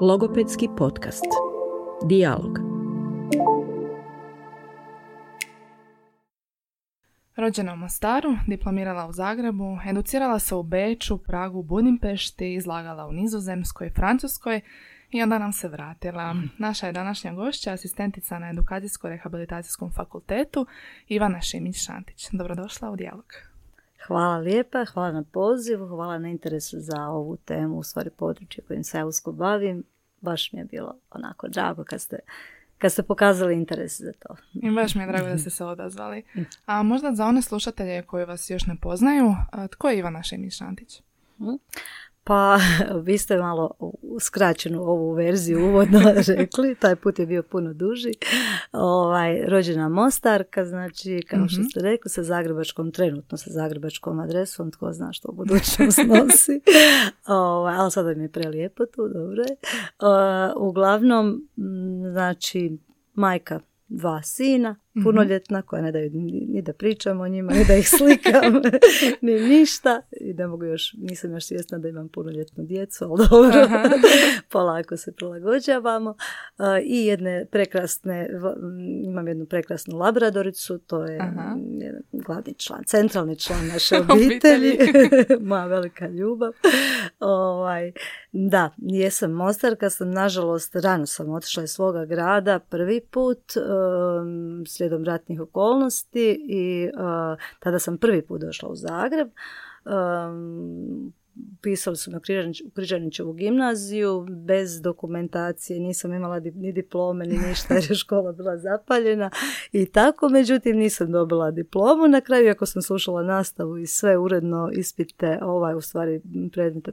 Logopedski podcast. Dijalog. Rođena u Mostaru, diplomirala u Zagrebu, educirala se u Beču, Pragu, Budimpešti, izlagala u Nizozemskoj, Francuskoj i onda nam se vratila. Naša je današnja gošća, asistentica na Edukacijsko-rehabilitacijskom fakultetu, Ivana Šimić-Šantić. Dobrodošla u Dijalog. Hvala lijepa, hvala na pozivu, hvala na interesu za ovu temu, u stvari područje kojim se ja usko bavim. Baš mi je bilo onako drago kad ste pokazali interes za to. I baš mi je drago da ste se odazvali. A možda za one slušatelje koji vas još ne poznaju, tko je Ivana Šimić-Šantić? Pa vi ste malo skraćenu ovu verziju uvodno rekli, taj put je bio puno duži. Rođena Mostarka, znači kao što ste rekli, sa zagrebačkom adresom, tko zna što u budućnosti nosi. Ali sada mi je prelijepo tu, dobro je. Uglavnom, znači majka dva sina, punoljetna, koja ne daju ni da pričam o njima, ni da ih slikam, ni ništa. I ne mogu još, nisam još svjesna da imam punoljetnu djecu, ali dobro, polako se prilagođavamo. I imam jednu prekrasnu labradoricu, to je jedan glavni član, centralni član naše obitelji, moja velika ljubav. Da, jesam Mostarka, nažalost, rano sam otišla iz svoga grada prvi put, slijedom ratnih okolnosti i tada sam prvi put došla u Zagreb. Pisali su me u Križanićevu gimnaziju, bez dokumentacije, nisam imala ni diplome, ni ništa, jer je škola bila zapaljena i tako, međutim nisam dobila diplomu na kraju, iako sam slušala nastavu i sve uredno ispite, u stvari predmete,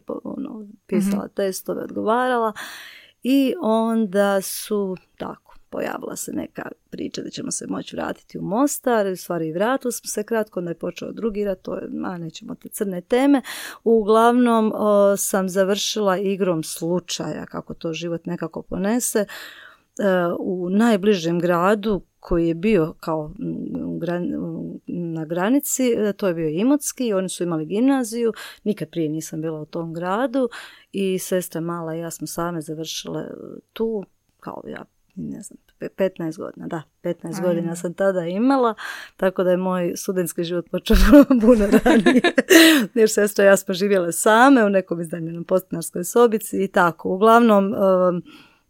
pisala testove, odgovarala i onda su tako. Pojavila se neka priča da ćemo se moći vratiti u Mostar, u stvari vratili smo se kratko, onda je počeo drugi rat, to je, nećemo te crne teme. Uglavnom sam završila igrom slučaja, kako to život nekako ponese, u najbližem gradu koji je bio kao na granici, to je bio Imotski, oni su imali gimnaziju, nikad prije nisam bila u tom gradu i sestra mala i ja smo same završile tu, kao ja, ne znam, 15 godina, da, 15 godina sam tada imala, tako da je moj studentski život počeo puno ranije, jer sestra i ja smo živjele same u nekom iznajmljenoj podstanarskoj sobici i tako. Uglavnom,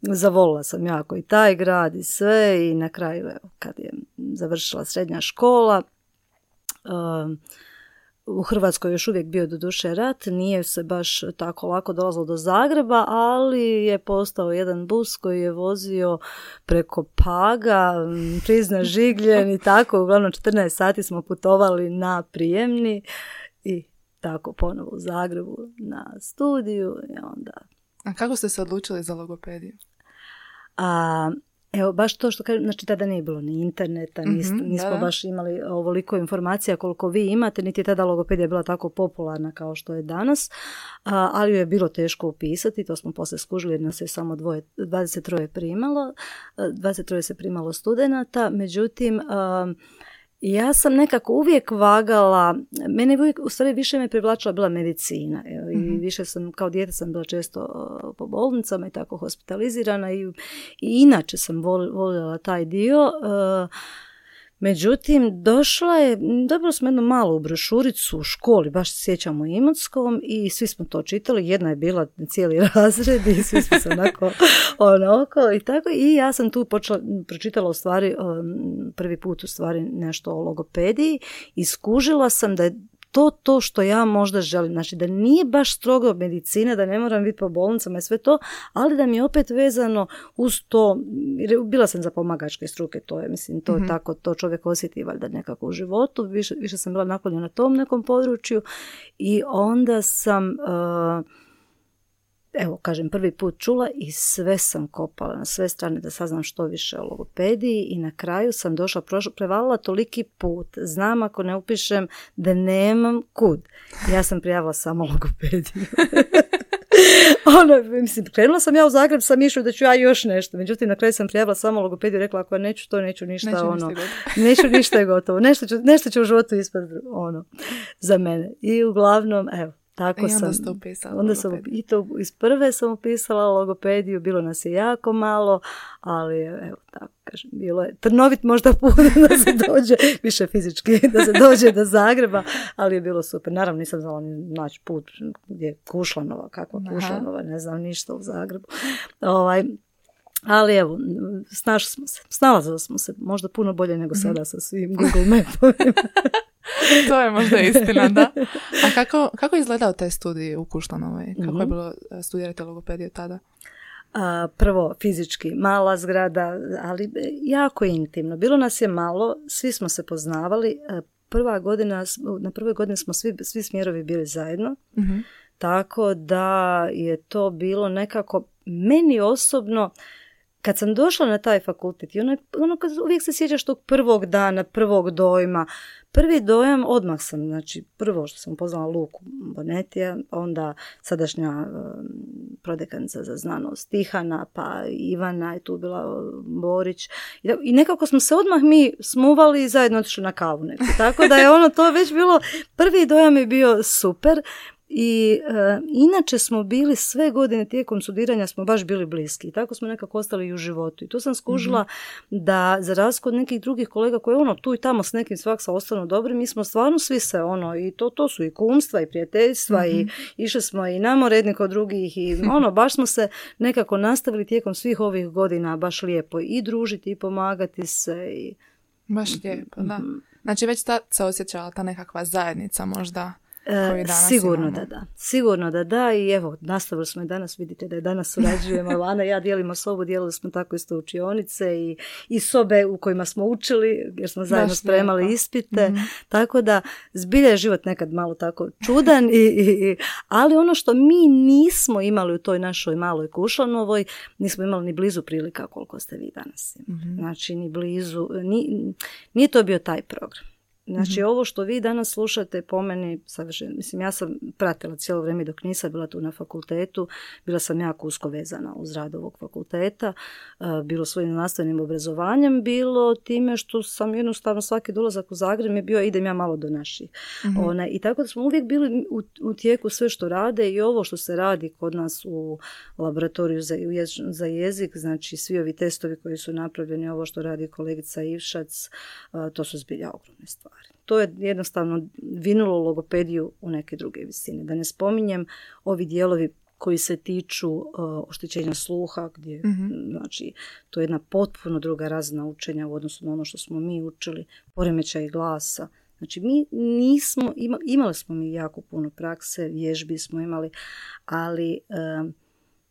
zavolila sam jako i taj grad i sve i na kraju, kad je završila srednja škola, u Hrvatskoj još uvijek bio doduše rat, nije se baš tako lako dolazilo do Zagreba, ali je postao jedan bus koji je vozio preko Paga, Prizna, Žigljen i tako. Uglavnom 14 sati smo putovali na prijemni i tako ponovo u Zagrebu na studiju. I onda... A kako ste se odlučili za logopediju? Evo, baš to što kažem, znači tada nije bilo ni interneta, nismo baš imali ovoliko informacija koliko vi imate, niti je tada logopedija bila tako popularna kao što je danas, ali ju je bilo teško upisati, to smo poslije skužili jer nas je samo 23 se primalo studenata, međutim... Ja sam nekako uvijek vagala, mene uvijek, u stvari više me privlačila bila medicina i više sam, kao dijete sam bila često po bolnicama i tako hospitalizirana i inače sam voljela taj dio. Međutim, dobili smo jednu malu brošuricu u školi, baš se sjećam u Imotskom i svi smo to čitali, jedna je bila cijeli razred i svi smo se onako i tako. I ja sam tu pročitala u stvari, prvi put u stvari nešto o logopediji i skužila sam da je to što ja možda želim, znači da nije baš strogo medicina, da ne moram biti po bolnicama i sve to, ali da mi je opet vezano uz to, bila sam za pomagačke struke, to je, mislim, to je tako, to čovjek osjeti valjda nekako u životu, više sam bila naklonjena tom nekom području i onda sam... Evo, kažem, prvi put čula i sve sam kopala na sve strane da saznam što više o logopediji i na kraju sam došla, prevalila toliki put. Znam ako ne upišem da nemam kud. Ja sam prijavila samo logopediju. Krenula sam ja u Zagreb sa mišlju da ću ja još nešto. Međutim, na kraju sam prijavila samo logopediju i rekla, ako ja neću to, neću ništa. Neću ništa je gotovo. Nešto će u životu ispati za mene. I uglavnom, evo. Tako sam. Onda sam i to iz prve sam upisala logopediju, bilo nas je jako malo, ali evo tako kažem, bilo je trnovit možda puno da se dođe, više fizički da se dođe do Zagreba, ali je bilo super. Naravno nisam znala naći put gdje je Kušlanova, kakva Kušlanova, ne znam ništa u Zagrebu. Ali evo, snalazili smo se možda puno bolje nego sada sa svim Google Mapovima. To je možda istina, da. A kako je izgledao taj studij u Kušlanovoj? Kako je bilo studirati logopediju tada? Prvo, fizički mala zgrada, ali jako intimno. Bilo nas je malo, svi smo se poznavali. Na prvoj godini smo svi smjerovi bili zajedno. Mm-hmm. Tako da je to bilo nekako meni osobno. Kad sam došla na taj fakultet, kad uvijek se sjećaš tog prvog dana, prvog dojma. Prvi dojam odmah sam, znači prvo što sam poznala Luku Bonetija, onda sadašnja prodekanca za znanost Tihana, pa Ivana je tu bila, Borić. I nekako smo se odmah mi smuvali i zajedno otišli na kavu neku. Tako da je to već bilo, prvi dojam je bio super. I inače smo bili sve godine tijekom studiranja smo baš bili bliski i tako smo nekako ostali i u životu. I to sam skužila da za razliku od nekih drugih kolega koji tu i tamo s nekim svak sa ostalo dobri, mi smo stvarno svi se i to su i kumstva i prijateljstva i išli smo i na more jedni kod drugih i baš smo se nekako nastavili tijekom svih ovih godina baš lijepo i družiti i pomagati se i... Baš lijepo, da. Znači već tad se osjećala ta nekakva zajednica možda. Sigurno da da i evo nastavili smo i danas, vidite da je danas surađujemo. Ivana i ja dijelimo sobu, dijelili smo tako isto učionice i sobe u kojima smo učili jer smo zajedno spremali ispite, tako da zbilja je život nekad malo tako čudan ali ono što mi nismo imali u toj našoj maloj Kušlanovoj, nismo imali ni blizu prilika koliko ste vi danas imali. Znači ni blizu, nije to bio taj program. Znači, ovo što vi danas slušate po meni, ja sam pratila cijelo vrijeme dok nisam bila tu na fakultetu, bila sam jako usko vezana uz rad ovog fakulteta, bilo svojim nastavnim obrazovanjem, bilo time što sam jednostavno svaki dolazak u Zagreb mi je bio idem ja malo do naših. I tako da smo uvijek bili u tijeku sve što rade i ovo što se radi kod nas u laboratoriju za jezik, znači svi ovi testovi koji su napravljeni, ovo što radi kolegica Ivšac, to su zbilja ogromne stvari. To je jednostavno vinulo logopediju u neke druge visine. Da ne spominjem ovi dijelovi koji se tiču oštećenja sluha, gdje znači, to je jedna potpuno druga razina učenja u odnosu na ono što smo mi učili, poremećaj glasa. Znači mi nismo, imali smo mi jako puno prakse, vježbi smo imali, ali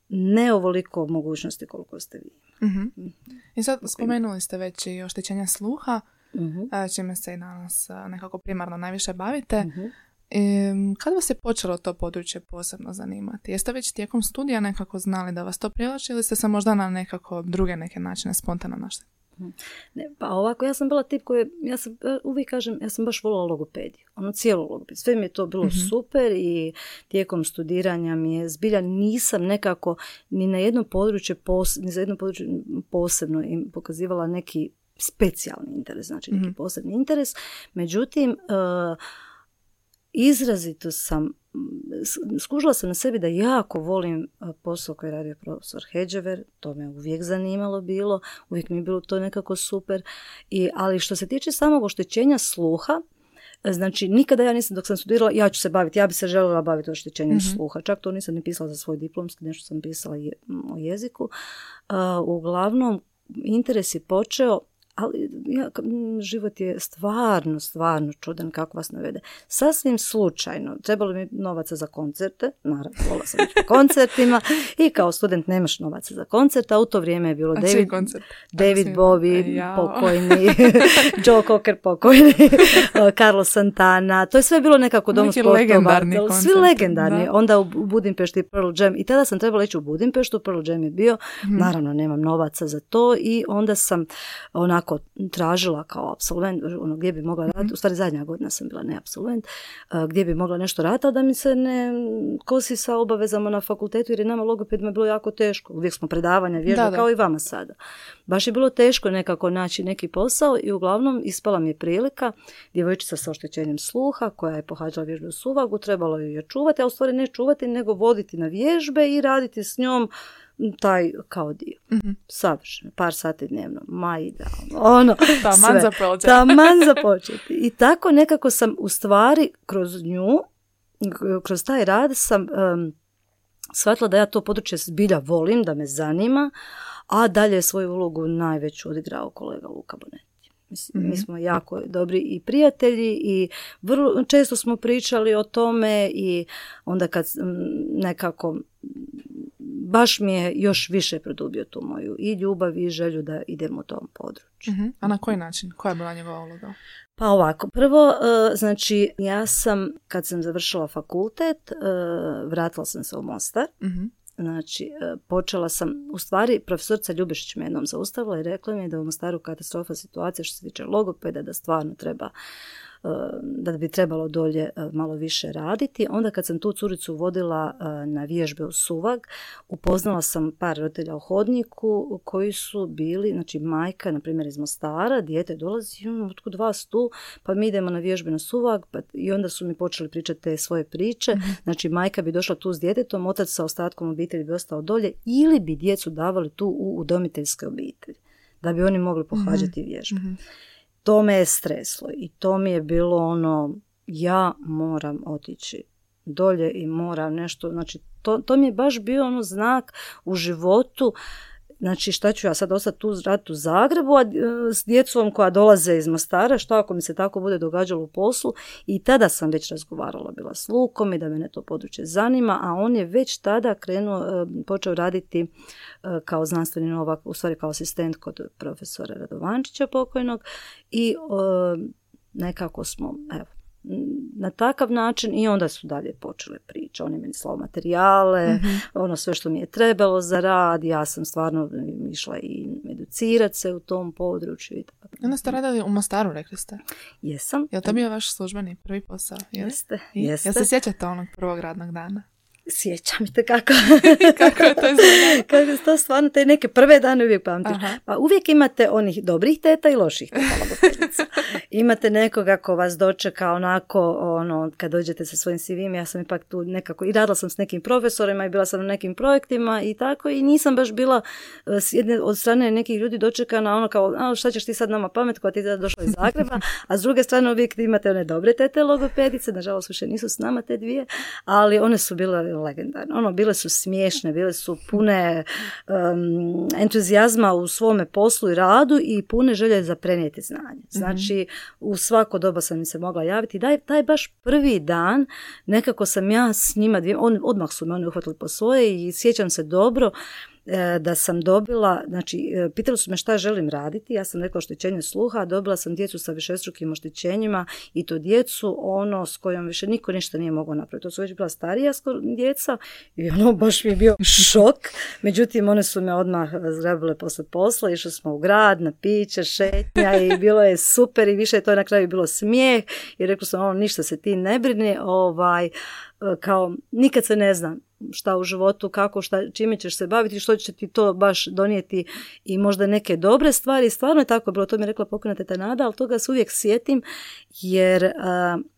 ne ovoliko mogućnosti koliko ste vi. I sad spomenuli ste već i oštećenja sluha. Čime se i danas nekako primarno najviše bavite. Kad vas je počelo to područje posebno zanimati? Jeste već tijekom studija nekako znali da vas to privlači ili ste se možda na nekako druge neke načine spontano našli? Ne, pa ovako, ja sam bila tip koja, uvijek kažem, ja sam baš volila logopediju, cijelu logopediju, sve mi je to bilo super i tijekom studiranja mi je zbilja, nisam nekako ni na jedno područje, ni za jedno područje posebno im pokazivala neki specijalni interes, znači neki posebni interes. Međutim, izrazito sam, skužila sam na sebi da jako volim posao koji je radio profesor Heđever, to me uvijek zanimalo bilo, uvijek mi je bilo to nekako super, ali što se tiče samog oštećenja sluha, znači, nikada ja nisam, dok sam studirala, ja bi se željela baviti oštećenjem sluha. Čak to nisam ni pisala za svoj diplomski, nešto sam pisala o jeziku. Uglavnom, interes je počeo, ali život je stvarno čudan kako vas navede. Sasvim slučajno, trebalo mi novaca za koncerte, naravno, volala sam ići po koncertima i kao student nemaš novaca za koncert, a u to vrijeme je bilo David Bowie, pokojni, Joe Cocker pokojni, Carlos Santana, to je sve bilo nekako u domu sportova. Svi legendarni, da. Onda u Budimpešti Pearl Jam i tada sam trebala ići u Budimpeštu, Pearl Jam je bio, naravno nemam novaca za to i onda sam onako jako tražila kao absolvent, ono, gdje bi mogla raditi, u stvari zadnja godina sam bila ne absolvent, gdje bi mogla nešto raditi, a da mi se ne kosi sa obavezama na fakultetu, jer je nama logopedima bilo jako teško. Uvijek smo predavanja vježbe, kao i vama sada. Baš je bilo teško nekako naći neki posao i uglavnom ispala mi je prilika, djevojčica sa oštećenjem sluha koja je pohađala vježbe u Suvagu, trebalo ju je čuvati, a u stvari ne čuvati, nego voditi na vježbe i raditi s njom taj kao dio. Mm-hmm. Savršeno, par sati dnevno, ma idealno. Ono, taman za početi. Taman za početi. I tako nekako sam u stvari kroz nju, kroz taj rad sam shvatila da ja to područje zbilja volim, da me zanima, a dalje je svoju ulogu najveću odigrao kolega Luka Bonetti. Mm-hmm. Mi smo jako dobri i prijatelji i vrlo često smo pričali o tome i onda kad nekako baš mi je još više produbio tu moju i ljubav i želju da idem u tom području. Mm-hmm. A na koji način? Koja je bila njegova uloga? Pa ovako, prvo, znači ja sam kad sam završila fakultet, vratila sam se u Mostar. Mm-hmm. Znači, počela sam, u stvari, profesorica Ljubišić me jednom zaustavila i rekla mi je da je u Mostaru katastrofa situacija što se tiče logopeda, da stvarno treba, da bi trebalo dolje malo više raditi. Onda kad sam tu curicu vodila na vježbe u Suvag, upoznala sam par roditelja u hodniku koji su bili, znači majka, na primjer iz Mostara, dijete dolazi, otkud vas tu, pa mi idemo na vježbe na Suvag, pa, i onda su mi počeli pričati te svoje priče. Znači majka bi došla tu s djetetom, otac sa ostatkom obitelji bi ostao dolje ili bi djecu davali tu u udomiteljske obitelji, da bi oni mogli pohađati vježbe. To me je streslo i to mi je bilo ono, ja moram otići dolje i moram nešto, znači to mi je baš bio ono znak u životu, znači šta ću ja sad ostati tu raditi u Zagrebu, a s djecom koja dolaze iz Mostara, šta ako mi se tako bude događalo u poslu, i tada sam već razgovarala bila s Lukom i da mene to područje zanima, a on je već tada počeo raditi kao znanstveni novak, u stvari kao asistent kod profesora Radovančića pokojnog i nekako smo, evo, na takav način i onda su dalje počele priče. On je meni slao materijale, ono sve što mi je trebalo za rad, ja sam stvarno išla i educirati se u tom području. I tako. Onda ste radili u Mostaru, rekli ste? Jesam. Je li to bio vaš službeni prvi posao? Jeste. Jel se sjećate onog prvog radnog dana? Sjećam te kako je to izgledalo. Kako je to stvarno, te neke prve dane uvijek pamtim. Pa uvijek imate onih dobrih teta i loših teta. Imate nekoga ko vas dočeka onako, ono, kad dođete sa svojim CV-im, ja sam ipak tu nekako, i radila sam s nekim profesorima i bila sam na nekim projektima i tako, i nisam baš bila od strane nekih ljudi dočekana, ono kao, šta ćeš ti sad nama pamet koja ti je došla iz Zagreba, a s druge strane uvijek imate one dobre tete logopedice, nažalost više nisu s nama te dvije, ali one su bile legendarne. Ono, bile su smiješne, bile su pune entuzijazma u svome poslu i radu i pune želje za prenijeti znanje. Znači, u svako doba sam im se mogla javiti. Taj baš prvi dan nekako sam ja s njima, odmah su me oni uhvatili po svoje i sjećam se dobro da sam dobila, znači pitali su me šta želim raditi, ja sam rekla oštećenje sluha, a dobila sam djecu sa višestrukim oštećenjima i to djecu ono s kojom više niko ništa nije mogao napraviti. To su već bila starija djeca i ono baš mi je bio šok. Međutim, one su me odmah zgrabile posle posla, išli smo u grad na piće, šetnja i bilo je super i više je to na kraju bilo smijeh i rekla sam ono ništa se ti ne brini, kao nikad se ne znam šta u životu, kako, čime ćeš se baviti, što će ti to baš donijeti i možda neke dobre stvari. Stvarno je tako bilo, to mi je rekla pokojna teta Nada, ali toga se uvijek sjetim jer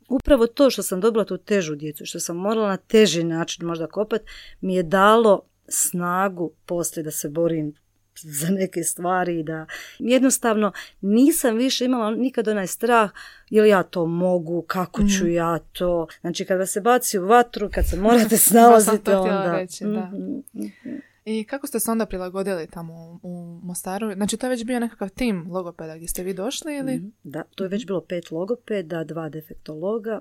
upravo to što sam dobila tu težu djecu, što sam morala na teži način možda kopati, mi je dalo snagu poslije da se borim za neke stvari, da jednostavno nisam više imala nikad onaj strah, jel ja to mogu, kako ću ja to. Znači kada se baci u vatru, kad se morate snalaziti onda. Reći, I kako ste se onda prilagodili tamo u Mostaru? Znači to je već bio nekakav tim logopeda gdje ste vi došli ili? Da, to je već bilo 5 logopeda, 2 defektologa,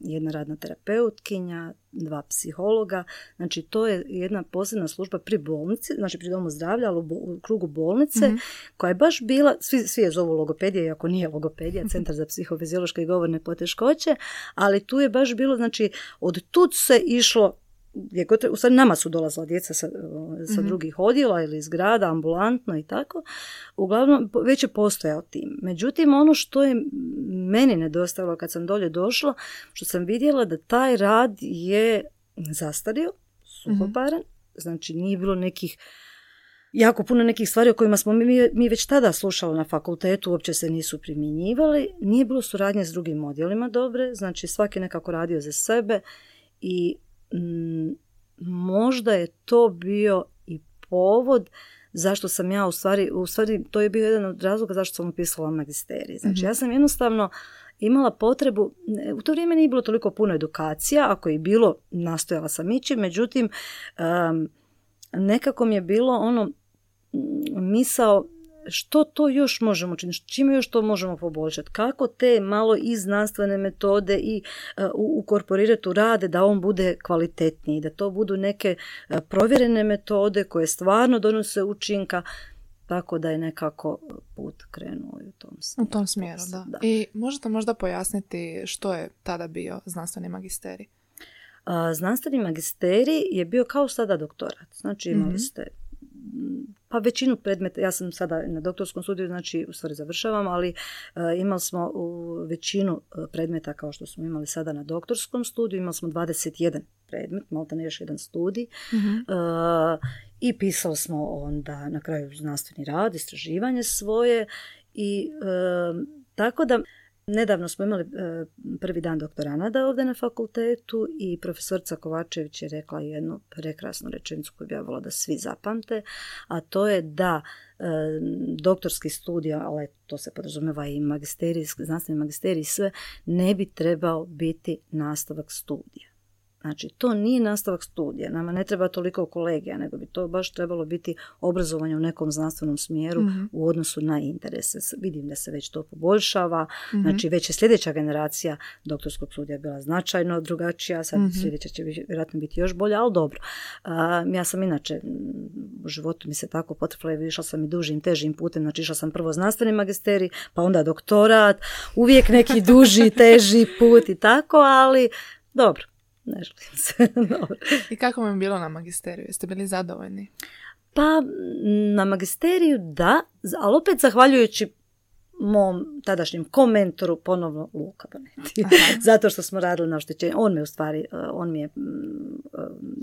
jedna radna terapeutkinja, 2 psihologa, znači to je jedna posebna služba pri bolnici, znači pri domu zdravlja, ali u krugu bolnice, koja je baš bila, svi je zovu logopedija, iako nije logopedija, Centar za psihofiziološke i govorne poteškoće, ali tu je baš bilo, znači od tud se išlo u stvari nama su dolazila djeca sa drugih odjela ili iz grada, ambulantno i tako, uglavnom već je postojao tim. Međutim, ono što je meni nedostajalo kad sam dolje došla, što sam vidjela da taj rad je zastario, suhoparan, znači nije bilo nekih jako puno nekih stvari o kojima smo mi već tada slušali na fakultetu, uopće se nisu primjenjivali, nije bilo suradnje s drugim odjelima dobre, znači svaki nekako radio za sebe i možda je to bio i povod zašto sam ja u stvari to je bio jedan od razloga zašto sam upisala magisterij. Znači ja sam jednostavno imala potrebu, u to vrijeme nije bilo toliko puno edukacija, ako je bilo nastojala sam ići, međutim nekako mi je bilo ono misao što to još možemo učiniti, čime još to možemo poboljšati, kako te malo i znanstvene metode i ukorporirati u rade da on bude kvalitetniji, da to budu neke provjerene metode koje stvarno donose učinka, tako da je nekako put krenuo u tom smjeru. U tom smjeru, da. I možete možda pojasniti što je tada bio znanstveni magisterij? Znanstveni magisterij je bio kao sada doktorat, znači imali ste pa većinu predmeta, ja sam sada na doktorskom studiju, znači u stvari završavam, ali imali smo većinu predmeta kao što smo imali sada na doktorskom studiju, imali smo 21 predmet, malo ne još jedan studij i pisali smo onda na kraju znanstveni rad, istraživanje svoje i tako da nedavno smo imali prvi dan doktoranada ovdje na fakultetu i profesorica Kovačević je rekla jednu prekrasnu rečenicu koju bi ja volila da svi zapamte, a to je da doktorski studij, ali to se podrazumijeva i magisterij, znanstveni magisterij i sve, ne bi trebao biti nastavak studija. Znači, to nije nastavak studija, nama ne treba toliko kolegija, nego bi to baš trebalo biti obrazovanje u nekom znanstvenom smjeru u odnosu na interese. Vidim da se već to poboljšava, znači već je sljedeća generacija doktorskog studija bila značajno drugačija, sad sljedeća će vjerojatno biti još bolja, ali dobro. Ja sam inače, u životu mi se tako potrefila i išla sam i dužim, težim putem, znači išla sam prvo znanstveni magisterij, pa onda doktorat, uvijek neki duži, teži put i tako, ali dobro. Ne želim se. Dobro. I kako vam je bilo na magisteriju? Jeste bili zadovoljni? Pa na magisteriju da, ali opet zahvaljujući mom tadašnjem komentoru ponovno Luka Bonetti. Zato što smo radili na oštećenju. On mi je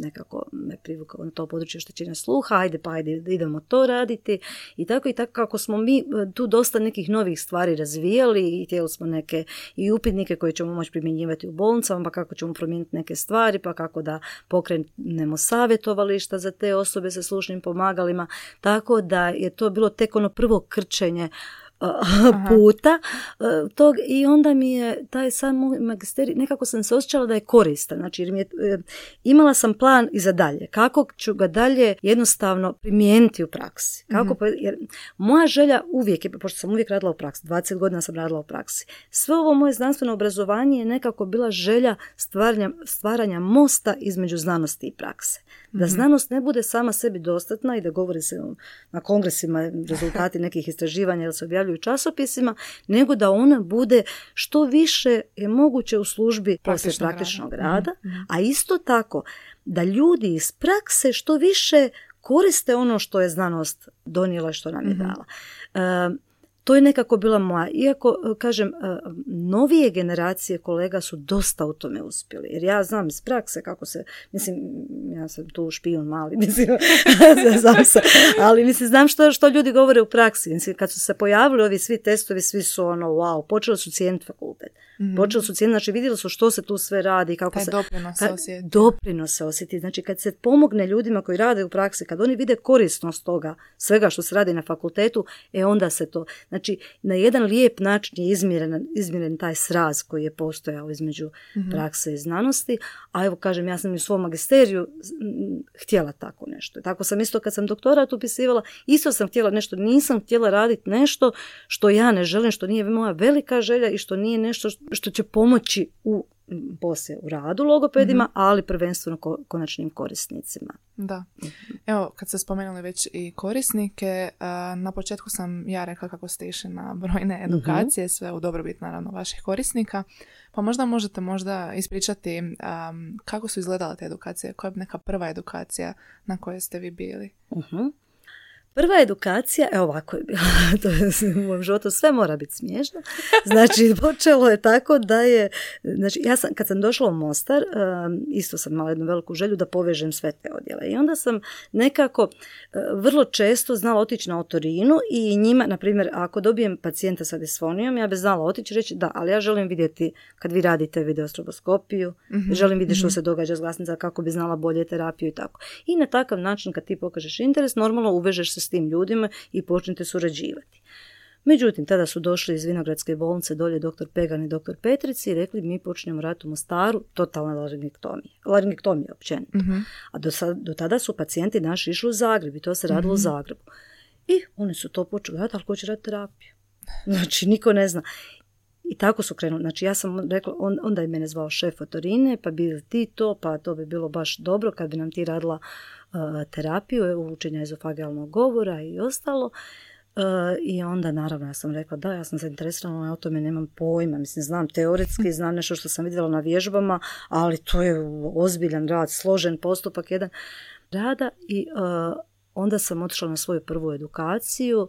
nekako me privukao na to područje oštećenja sluha. Ajde, idemo to raditi. I tako kako smo mi tu dosta nekih novih stvari razvijali i htjeli smo neke i upitnike koje ćemo moći primjenjivati u bolnicama, pa kako ćemo promijeniti neke stvari, pa kako da pokrenemo savjetovališta za te osobe sa slušnim pomagalima. Tako da je to bilo tek ono prvo krčenje puta tog i onda mi je taj sam magisterij, nekako sam se osjećala da je koristan, znači jer mi je, imala sam plan i za dalje, kako ću ga dalje jednostavno primijeniti u praksi, kako, jer moja želja uvijek je, pošto sam uvijek radila u praksi, 20 godina sam radila u praksi, sve ovo moje znanstveno obrazovanje je nekako bila želja stvaranja mosta između znanosti i prakse, da znanost ne bude sama sebi dostatna i da govori se na kongresima rezultati nekih istraživanja ili se objavljaju u časopisima, nego da ona bude što više je moguće u službi praktičnog rada, a isto tako da ljudi iz prakse što više koriste ono što je znanost donijela i što nam je dala. To je nekako bila moja, iako, kažem, novije generacije kolega su dosta u tome uspjeli. Jer ja znam iz prakse kako se, mislim, ja sam tu špijun mali, mislim, ali mislim, znam što ljudi govore u praksi. Mislim, kad su se pojavili ovi svi testovi, svi su ono, wow, počeli su cijeniti fakultet. Počeli su cijeniti, znači vidjeli su što se tu sve radi. Kako se doprinos se osjeti. Znači, kad se pomogne ljudima koji rade u praksi, kad oni vide korisnost toga, svega što se radi na fakultetu, onda se to... Znači, na jedan lijep način je izmjeren taj sraz koji je postojao između prakse i znanosti, a evo kažem, ja sam u svom magisteriju htjela tako nešto. Tako sam isto kad sam doktorat upisivala, isto sam htjela nešto, nisam htjela raditi nešto što ja ne želim, što nije moja velika želja i što nije nešto što će pomoći u poslije u radu logopedima, ali prvenstveno konačnim korisnicima. Da. Evo, kad ste spomenuli već i korisnike, na početku sam ja rekla kako ste išli na brojne edukacije, sve u dobrobit naravno vaših korisnika, pa možete ispričati kako su izgledale te edukacije, koja je neka prva edukacija na kojoj ste vi bili? Prva edukacija, evo ovako je bila, to je, u mom životu sve mora biti smiješno. Znači, počelo je tako da je, znači, kad sam došla u Mostar, isto sam imala jednu veliku želju da povežem sve te odjele. I onda sam nekako vrlo često znala otići na otorinu i njima, na primjer, ako dobijem pacijenta sa disfonijom, ja bi znala otići reći da, ali ja želim vidjeti kad vi radite videostroboskopiju, želim vidjeti što se događa s glasnica, kako bi znala bolje terapiju i tako. I na takav način kad ti pokažeš interes, normalno uvežeš se s tim ljudima i počnete surađivati. Međutim, tada su došli iz Vinogradske bolnice dolje doktor Pegan i doktor Petrici i rekli mi počinjemo raditi u Mostaru, totalna laringektomija. Laringektomija općenito. A do tada su pacijenti naši išli u Zagreb i to se radilo u Zagrebu. I oni su to počeli raditi, ali ko će raditi terapiju? Znači, niko ne zna. I tako su krenuli. Znači, ja sam rekla, onda je mene zvao šef otorine, pa bili ti to, pa to bi bilo baš dobro kad bi nam ti radila terapiju, učenja ezofagealnog govora i ostalo. I onda, naravno, ja sam rekla, da, ja sam zainteresirana, ali o tome nemam pojma. Mislim, znam teoretski, znam nešto što sam vidjela na vježbama, ali to je ozbiljan rad, složen postupak, jedan rada. I onda sam otišla na svoju prvu edukaciju.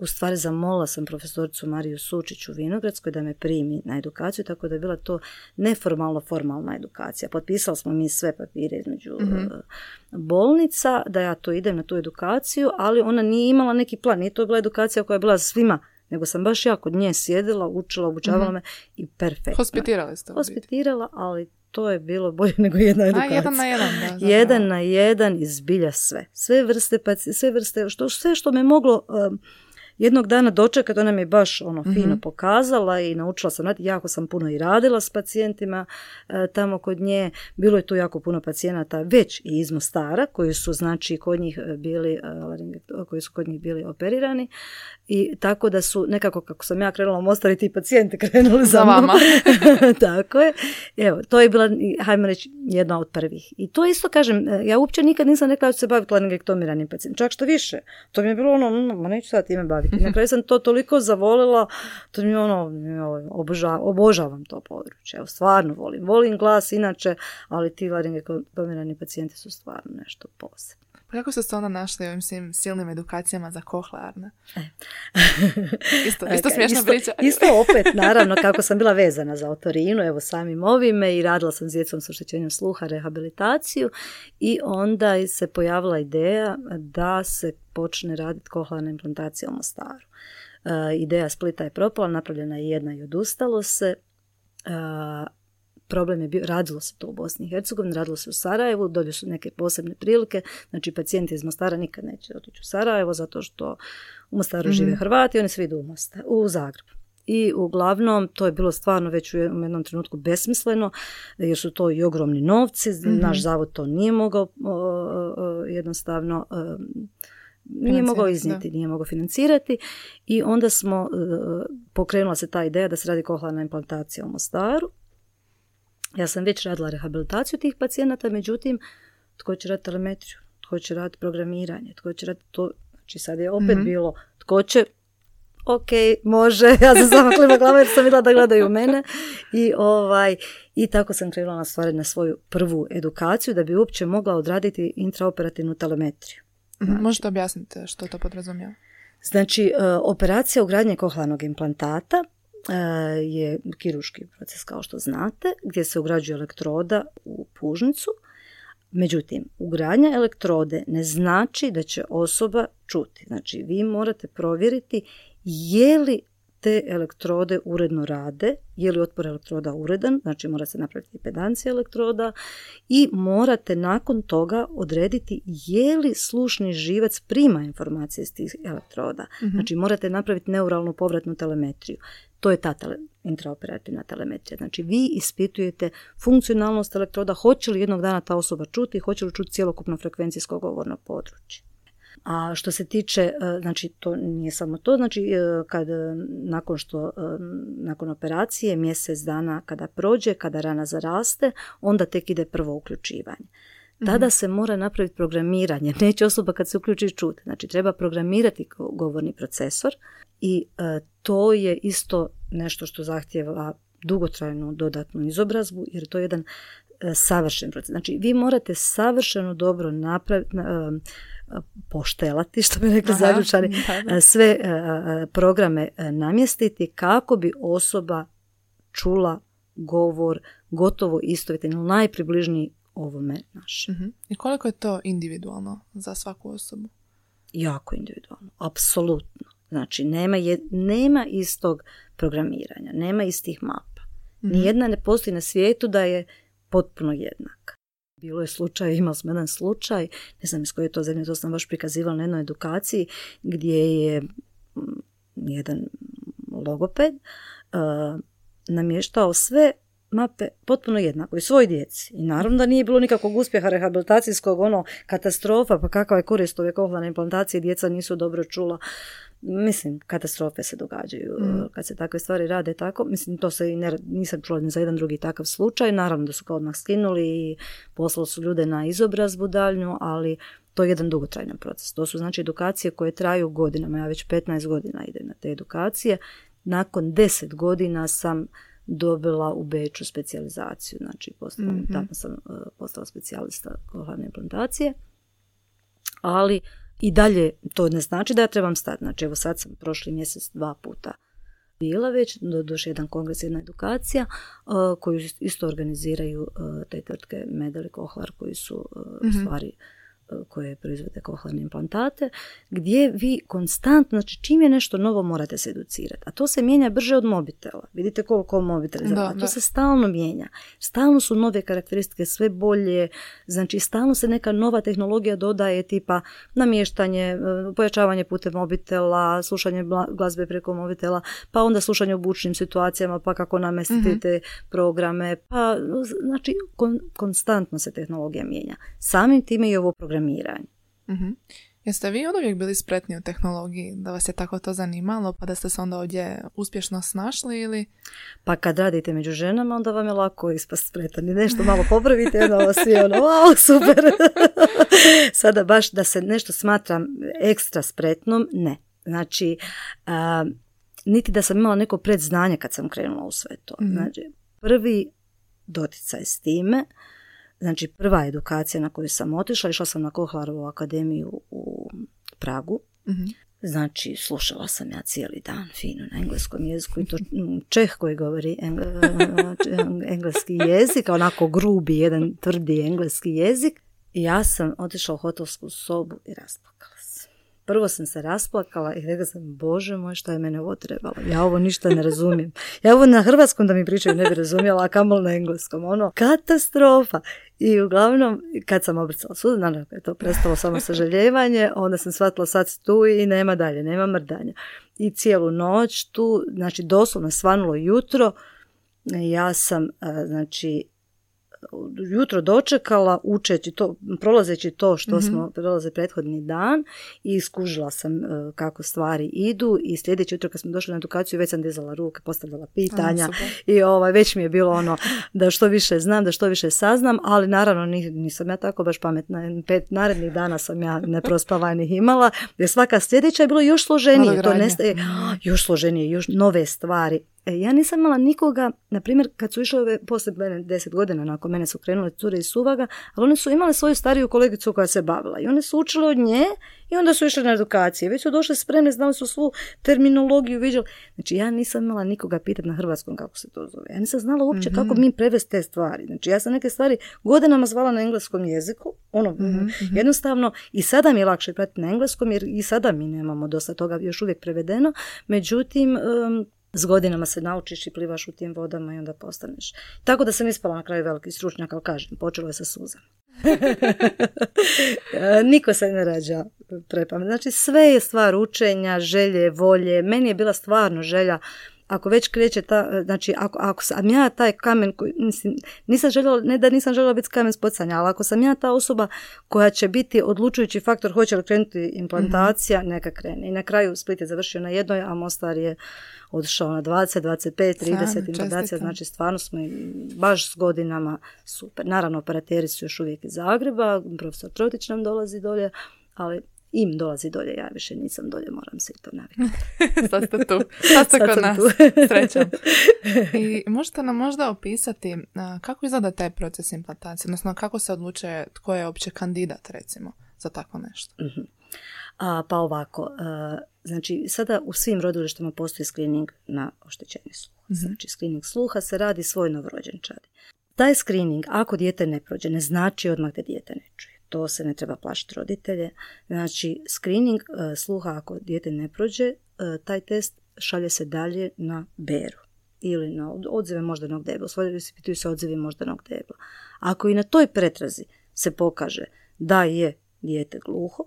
U stvari zamolila sam profesoricu Mariju Sučić u Vinogradskoj da me primi na edukaciju, tako da je bila to neformalno-formalna edukacija. Potpisali smo mi sve papire između bolnica, da ja to idem na tu edukaciju, ali ona nije imala neki plan, nije to bila edukacija koja je bila svima, nego sam baš ja kod nje sjedila, učila, obučavala me i perfektno. Hospitirala, ali to je bilo bolje nego jedna edukacija. Jedan na jedan izbilja sve. Sve vrste, sve što me moglo jednog dana dočekat, ona mi je baš fino pokazala i naučila sam, jako sam puno i radila s pacijentima tamo kod nje. Bilo je tu jako puno pacijenata već i iz Mostara, koji su znači koji su kod njih bili operirani. I tako da su nekako, kako sam ja krenula u Mostar, i ti pacijenti krenuli za vama. Tako je. Evo, to je bila, hajmo reći, jedna od prvih. I to isto kažem, ja uopće nikad nisam rekla da ću se baviti laringektomiranim pacijentima. Čak što više. To mi je bilo neću sad time baviti. Na kraju sam to toliko zavoljela, to mi je obožavam to područje. Evo, stvarno volim glas inače, ali ti laringektomirani pacijenti su stvarno nešto posebno. Pa kako ste se onda našli ovim svim silnim edukacijama za kohlarne? Isto smiješna priča. Isto opet, naravno, kako sam bila vezana za otorinu, evo samim ovime, i radila sam s djecom s oštećenjem sluha, rehabilitaciju, i onda se pojavila ideja da se počne raditi kohlarna implantacija u Mostaru. Ideja Splita je propala, napravljena je jedna i odustalo se. Problem je bio, radilo se to u Bosni i Hercegovini, radilo se u Sarajevu, dolje su neke posebne prilike, znači pacijenti iz Mostara nikad neće otići u Sarajevo, zato što u Mostaru žive Hrvati, oni svi idu u Zagreb. I uglavnom, to je bilo stvarno već u jednom trenutku besmisleno, jer su to i ogromni novci, naš zavod to nije mogao jednostavno... Nije mogao financirati, i onda smo pokrenula se ta ideja da se radi kohlarna implantacija u Mostaru. Ja sam već radila rehabilitaciju tih pacijenata, međutim, tko će raditi telemetriju, tko će raditi programiranje, tko će raditi to, znači sad je opet bilo tko će, može, ja sam sama klima glava jer sam vidjela da gledaju mene, i tako sam krenula na svoju prvu edukaciju da bi uopće mogla odraditi intraoperativnu telemetriju. Znači, možete objasniti što to podrazumijeva? Znači, operacija ugradnje kohlarnog implantata je kirurški proces, kao što znate, gdje se ugrađuje elektroda u pužnicu. Međutim, ugradnja elektrode ne znači da će osoba čuti. Znači, vi morate provjeriti je li te elektrode uredno rade, je li otpor elektroda uredan, znači mora se napraviti impedancija elektroda, i morate nakon toga odrediti je li slušni živac prima informacije iz tih elektroda. Znači, morate napraviti neuralnu povratnu telemetriju. To je ta intraoperativna telemetrija. Znači, vi ispitujete funkcionalnost elektroda, hoće li jednog dana ta osoba čuti, hoće li čuti cjelokupno frekvencijsko govorno područje. A što se tiče, znači to nije samo to, znači kad nakon operacije mjesec dana kada prođe, kada rana zaraste, onda tek ide prvo uključivanje. Tada se mora napraviti programiranje, neće osoba kad se uključi čuti. Znači treba programirati govorni procesor i to je isto nešto što zahtijeva dugotrajnu dodatnu izobrazbu jer to je jedan savršen proces. Znači vi morate savršeno dobro poštelati, što bi rekli Zagrepčani, sve programe namjestiti kako bi osoba čula govor gotovo istovjetan ili najpribližniji ovome našem. Uh-huh. I koliko je to individualno za svaku osobu? Jako individualno, apsolutno. Znači, nema istog programiranja, nema istih mapa. Uh-huh. Nijedna ne postoji na svijetu da je potpuno jednaka. Bilo je slučaj, imali smo jedan slučaj, ne znam iz koje je to zemlje, to sam baš prikazivala na jednoj edukaciji, gdje je jedan logoped namještao sve mape potpuno jednako i svoj djeci. I naravno da nije bilo nikakvog uspjeha rehabilitacijskog, katastrofa, pa kakva je korist ove kohlearne implantacije, djeca nisu dobro čula. Mislim, katastrofe se događaju kad se takve stvari rade tako. Mislim, to se i nisam čula ni za jedan drugi takav slučaj. Naravno da su kao odmah skinuli i poslali su ljude na izobrazbu daljnju, ali to je jedan dugotrajan proces. To su znači edukacije koje traju godinama. Ja već 15 godina idem na te edukacije. Nakon 10 godina sam dobila u Beču specijalizaciju, znači tako sam postala specijalista kohlearne implantacije, ali i dalje to ne znači da ja trebam stati. Znači evo sad sam prošli mjesec 2 puta bila već, došao jedan kongres, jedna edukacija koju isto organiziraju te tvrtke Medel i Kohlar koji su stvari koje proizvode kohlearne implantate, gdje vi konstantno, znači čim je nešto novo morate se educirati. A to se mijenja brže od mobitela. Vidite koliko mobitel zapravo. To se stalno mijenja. Stalno su nove karakteristike sve bolje, znači stalno se neka nova tehnologija dodaje tipa namještanje, pojačavanje putem mobitela, slušanje glazbe preko mobitela, pa onda slušanje u bučnim situacijama, pa kako namestiti te programe. Pa, znači konstantno se tehnologija mijenja. Samim time i ovo program miranje. Uh-huh. Jeste vi od uvijek bili spretni u tehnologiji, da vas je tako to zanimalo, pa da ste se onda ovdje uspješno snašli ili? Pa kad radite među ženama, onda vam je lako ispast spretan i nešto malo popravite, wow, super. Sada baš da se nešto smatram ekstra spretnom, ne. Znači, niti da sam imala neko predznanje kad sam krenula u sve to. Znači, prvi doticaj s time. Znači, prva edukacija na koju sam otišla, išla sam na Kohlarovu akademiju u Pragu. Mm-hmm. Znači, slušala sam ja cijeli dan fino na engleskom jeziku i to Čeh koji govori engleski jezik, onako grubi, jedan tvrdi engleski jezik. I ja sam otišla u hotelsku sobu i rasplakala se. Prvo sam se rasplakala i rekla sam, Bože moj, šta je mene ovo trebalo? Ja ovo ništa ne razumijem. Ja ovo na hrvatskom da mi pričaju ne bi razumjela, a kamoli na engleskom. Katastrofa! I uglavnom, kad sam obrcala sud, naravno je to prestalo samo sažaljevanje, onda sam shvatila sad tu i nema dalje, nema mrdanja. I cijelu noć tu, znači doslovno svanulo jutro, ja sam, znači, jutro dočekala učeći to, prolazeći to što smo prolaze prethodni dan i skužila sam kako stvari idu i sljedeće jutro kad smo došli na edukaciju već sam dizala ruke, postavljala pitanja i već mi je bilo da što više znam, da što više saznam, ali naravno nisam ja tako baš pametna. 5 narednih dana sam ja neprospavanih imala jer svaka sljedeća je bilo još složenije, to nestaje, još složenije, još nove stvari. Ja nisam imala nikoga, na primjer, kad su išle poslije 10 godina, nakon mene su krenule cure iz Suvaga, ali one su imale svoju stariju kolegicu koja se bavila i one su učile od nje i onda su išle na edukacije. Već su došle spremne, znali su svu terminologiju, vidjeli. Znači, ja nisam imala nikoga pitati na hrvatskom kako se to zove. Ja nisam znala uopće kako mi prevesti te stvari. Znači, ja sam neke stvari godinama zvala na engleskom jeziku, jednostavno, i sada mi je lakše pratiti na engleskom, jer i sada mi nemamo dosta toga još uvijek prevedeno, međutim, s godinama se naučiš i plivaš u tim vodama i onda postaneš. Tako da sam ispala na kraju veliki stručnjak, ali kažem, počelo je sa suzama. Niko se ne rađa prepamet. Znači sve je stvar učenja, želje, volje. Meni je bila stvarno želja ako već kreće ta, znači ako sam ja taj kamen, mislim, nisam željela, ne da nisam željela biti kamen spocanja, ali ako sam ja ta osoba koja će biti odlučujući faktor hoće li krenuti implantacija, neka krene. I na kraju Split je završio na jednoj, a Mostar je odšao na 20, 25, 30 implantacija, znači stvarno smo baš s godinama super. Naravno, operateri su još uvijek iz Zagreba, profesor Trotić nam dolazi dolje, ali im dolazi dolje, ja više nisam dolje, moram se i to navikati. Sad ste tu, sad kod nas, srećam. I možete nam možda opisati kako izgleda taj proces implantacije, odnosno kako se odlučuje tko je uopće kandidat, recimo, za tako nešto? Mm-hmm. Pa ovako, znači sada u svim rodilištima postoji screening na oštećenje sluha. Mm-hmm. Znači screening sluha se radi svoj novorođenčadi. Taj screening, ako dijete ne prođe, ne znači odmah da dijete ne čuje. To se ne treba plašiti roditelje. Znači, screening sluha ako dijete ne prođe, taj test šalje se dalje na beru ili na odzive moždanog debla. Svojili se pituju se odzivi moždanog debla. Ako i na toj pretrazi se pokaže da je dijete gluho,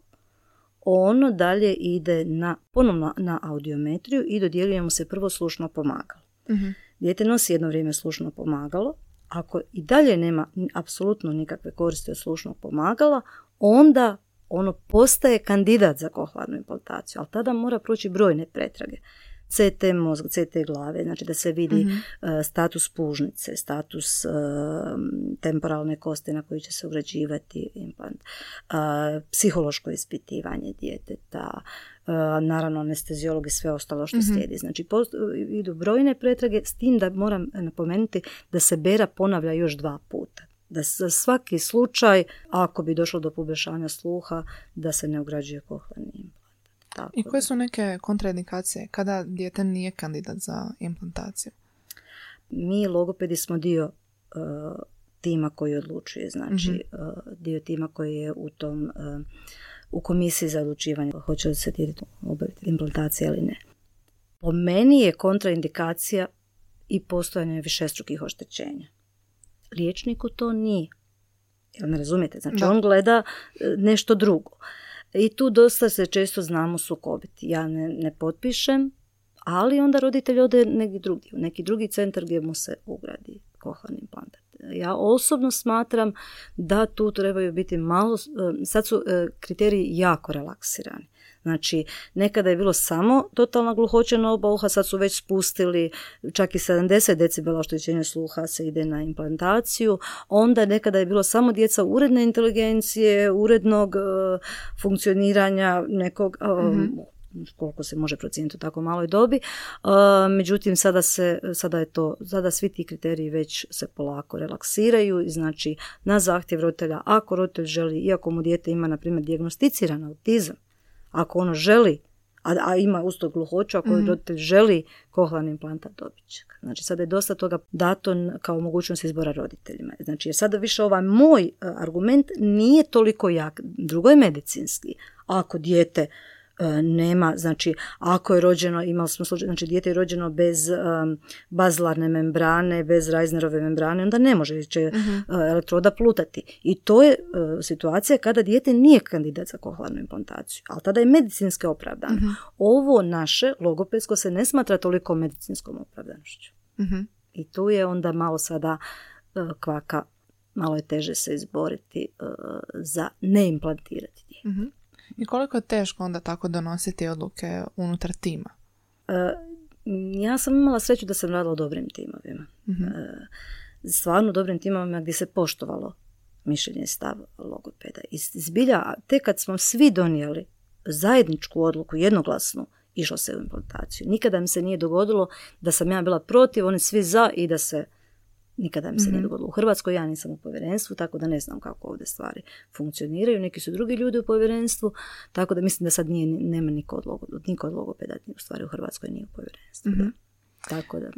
ono dalje ide na, ponovno na audiometriju i dodjeljuje mu se prvo slušno pomagalo. Mm-hmm. Dijete nosi jedno vrijeme slušno pomagalo. Ako i dalje nema apsolutno nikakve koristi od slušnog pomagala, onda ono postaje kandidat za kohlarnu implantaciju, ali tada mora proći brojne pretrage. CT mozga, CT glave, znači da se vidi status pužnice, status temporalne kosti na koji će se ugrađivati implant, psihološko ispitivanje djeteta, naravno anestezijolog i sve ostalo što slijedi. Znači idu brojne pretrage, s tim da moram napomenuti da se bera ponavlja još 2 puta. Da za svaki slučaj, ako bi došlo do poboljšanja sluha, da se ne ugrađuje kohlarni implant. Tako. I koje su neke kontraindikacije kada dijete nije kandidat za implantaciju? Mi logopedi smo dio tima koji odlučuje, znači dio tima koji je u tom u komisiji za odlučivanje hoće li se djetetu obaviti implantacija ili ne. Po meni je kontraindikacija i postojanje višestrukih oštećenja. Liječniku to nije. Jel me razumijete? Znači on gleda nešto drugo. I tu dosta se često znamo sukobiti. Ja ne potpišem, ali onda roditelj ode negdje drugdje, u neki drugi centar gdje mu se ugradi kohlarni implantat. Ja osobno smatram da tu trebaju biti malo, sad su kriteriji jako relaksirani. Znači, nekada je bilo samo totalna gluhoća oba uha, sad su već spustili čak i 70 decibela oštećenja sluha se ide na implantaciju. Onda nekada je bilo samo djeca uredne inteligencije, urednog funkcioniranja nekog, koliko se može procijeniti u tako maloj dobi. Međutim, sada svi ti kriteriji već se polako relaksiraju i znači na zahtjev roditelja, ako roditelj želi, iako mu dijete ima, na primjer, dijagnosticiran autizam, ako ono želi, a ima usto gluhoću, ako roditelj želi kohlarni implantat, dobit će. Znači, sada je dosta toga dato kao mogućnost izbora roditeljima. Znači, jer sada više ovaj moj argument nije toliko jak. Drugo je medicinski. Ako dijete nema, znači, ako je rođeno, imali smo slučaj, znači, dijete je rođeno bez bazilarne membrane, bez Reisnerove membrane, onda ne može, će elektroda plutati. I to je situacija kada dijete nije kandidat za kohlarnu implantaciju, ali tada je medicinski opravdano. Ovo naše logopedsko se ne smatra toliko medicinskom opravdanošću. I tu je onda malo sada kvaka, malo je teže se izboriti za ne implantirati dijete. I koliko je teško onda tako donositi odluke unutar tima? Ja sam imala sreću da sam radila u dobrim timovima. Stvarno dobrim timovima gdje se poštovalo mišljenje i stav logopeda. I zbilja, te kad smo svi donijeli zajedničku odluku, jednoglasnu, išlo se u implantaciju. Nikada mi se nije dogodilo da sam ja bila protiv, oni svi za i da se... Nikada mi se nije dogodilo. U Hrvatskoj ja nisam u povjerenstvu, tako da ne znam kako ovdje stvari funkcioniraju. Neki su drugi ljudi u povjerenstvu, tako da mislim da sad nema niko od logopeda, u stvari u Hrvatskoj nije u povjerenstvu. Da. Tako da.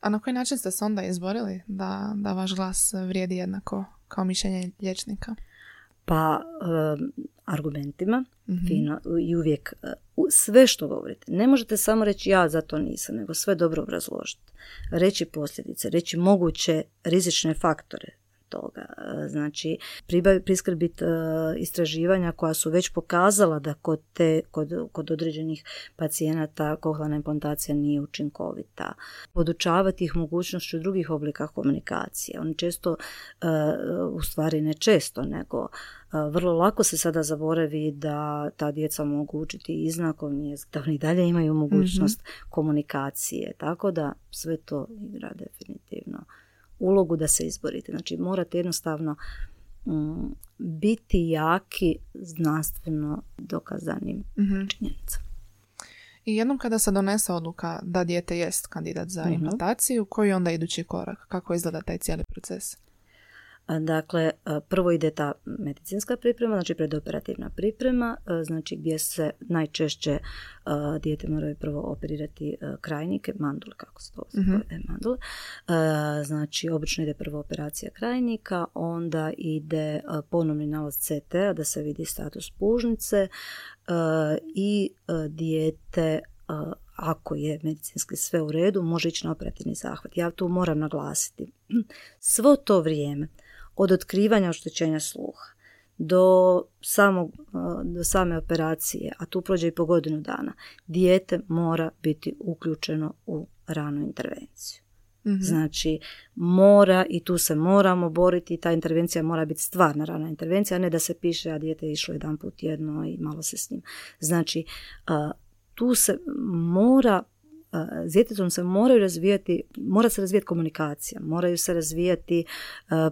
A na koji način ste se onda izborili da vaš glas vrijedi jednako kao mišljenje liječnika? Pa argumentima, fino, i uvijek sve što govorite. Ne možete samo reći ja za to nisam, nego sve dobro obrazložiti. Reći posljedice, reći moguće rizične faktore. toga. Znači, priskrbiti istraživanja koja su već pokazala da kod određenih pacijenata kohlearna implantacija nije učinkovita. Podučavati ih mogućnošću drugih oblika komunikacije. Oni često, u stvari ne često, nego vrlo lako se sada zaboravi da ta djeca mogu učiti i znakovni jezik, da oni dalje imaju mogućnost komunikacije. Tako da sve to igra definitivno ulogu da se izborite. Znači morate jednostavno biti jaki znanstveno dokazanim činjenicama. I jednom kada se donese odluka da dijete jest kandidat za implantaciju, koji je onda idući korak? Kako izgleda taj cijeli proces? Dakle, prvo ide ta medicinska priprema, znači predoperativna priprema, znači gdje se najčešće dijete moraju prvo operirati krajnike, mandule, kako se to zove, mandule. Znači, obično ide prvo operacija krajnika, onda ide ponovni nalaz CT-a da se vidi status pužnice i dijete, ako je medicinski sve u redu, može ići na operativni zahvat. Ja tu moram naglasiti. Svo to vrijeme od otkrivanja oštećenja sluha do same operacije, a tu prođe i po godinu dana, dijete mora biti uključeno u ranu intervenciju. Mm-hmm. Znači, mora, i tu se moramo boriti, ta intervencija mora biti stvarna rana intervencija, a ne da se piše, a dijete je išlo jedan put jedno i malo se s njim. Znači, tu se mora, s djetetom se mora se razvijati komunikacija, moraju se razvijati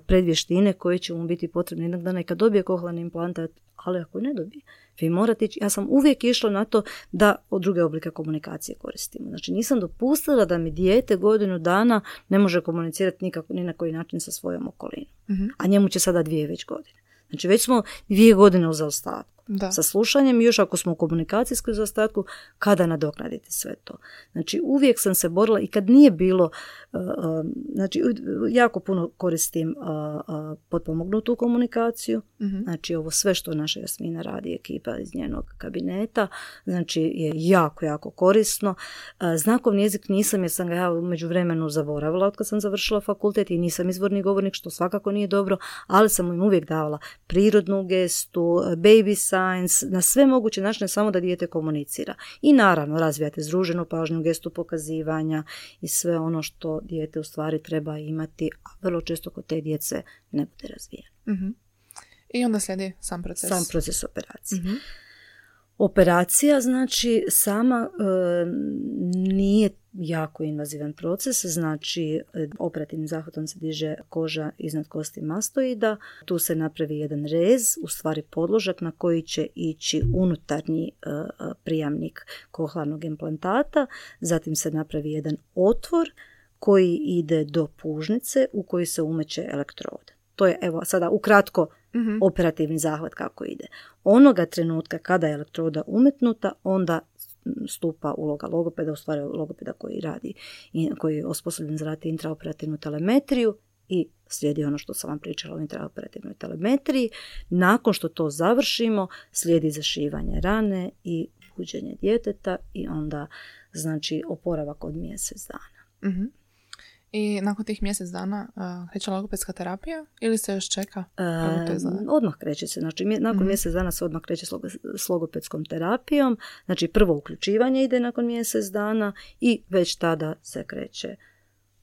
predvještine koje će mu biti potrebne jednog dana i kad dobije kohlearni implantat, ali ako ne dobije, vi morate ići. Ja sam uvijek išla na to da od druge oblike komunikacije koristimo. Znači nisam dopustila da mi dijete godinu dana ne može komunicirati nikako, ni na koji način sa svojom okolinom. Mm-hmm. A njemu će sada 2 već godine. Znači već smo 2 godine u zaostatku. Da. Sa slušanjem, još ako smo u komunikacijskoj zaostatku, kada nadoknaditi sve to. Znači uvijek sam se borila i kad nije bilo, znači jako puno koristim potpomognutu komunikaciju, znači ovo sve što naša Jasmina radi, ekipa iz njenog kabineta, znači je jako, jako korisno. Znakovni jezik nisam, jer sam ga ja u međuvremenu zaboravila od kad sam završila fakultet i nisam izvorni govornik, što svakako nije dobro, ali sam im uvijek davala prirodnu gestu, baby science, na sve moguće načine samo da dijete komunicira. I naravno razvijate združenu pažnju, gestu pokazivanja i sve ono što dijete u stvari treba imati, a vrlo često kod te djece ne bude razvijeno. Mm-hmm. I onda slijedi sam proces. Sam proces operacije. Mm-hmm. Operacija, znači, sama nije jako invazivan proces, znači operativnim zahvatom se diže koža iznad kosti mastoida, tu se napravi jedan rez, u stvari podložak na koji će ići unutarnji prijamnik kohlearnog implantata, zatim se napravi jedan otvor koji ide do pužnice u koji se umeće elektroda. To je, evo, sada ukratko operativni zahvat kako ide. Onoga trenutka kada je elektroda umetnuta, onda stupa uloga logopeda, u stvari logopeda koji radi, koji je osposobljen za raditi intraoperativnu telemetriju i slijedi ono što sam vam pričala o intraoperativnoj telemetriji. Nakon što to završimo, slijedi zašivanje rane i buđenje djeteta i onda, znači, oporavak od mjesec dana. Mhm. I nakon tih mjesec dana kreće logopedska terapija ili se još čeka? Odmah kreće se. Znači, nakon mjesec dana se odmah kreće s logopedskom terapijom. Znači, prvo uključivanje ide nakon mjesec dana i već tada se kreće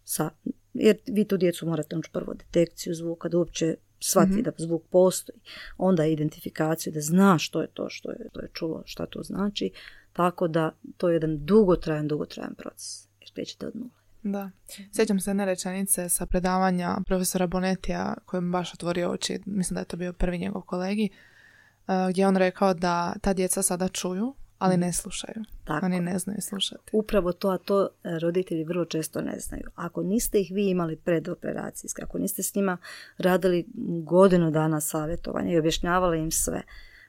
sa... Jer vi tu djecu morate ući prvo detekciju zvuka, da uopće shvati da zvuk postoji. Onda identifikaciju, da zna što je to, što je čulo, šta to znači. Tako da to je jedan dugotrajan proces. Jer krećete od nula. Da. Sjećam se jedne rečenice sa predavanja profesora Bonetija koji mi baš otvorio oči, mislim da je to bio prvi njegov kolegi, gdje je on rekao da ta djeca sada čuju, ali ne slušaju. Tako. Oni ne znaju slušati. Upravo to, a to roditelji vrlo često ne znaju. Ako niste ih vi imali predoperacijski, ako niste s njima radili godinu dana savjetovanja i objašnjavali im sve,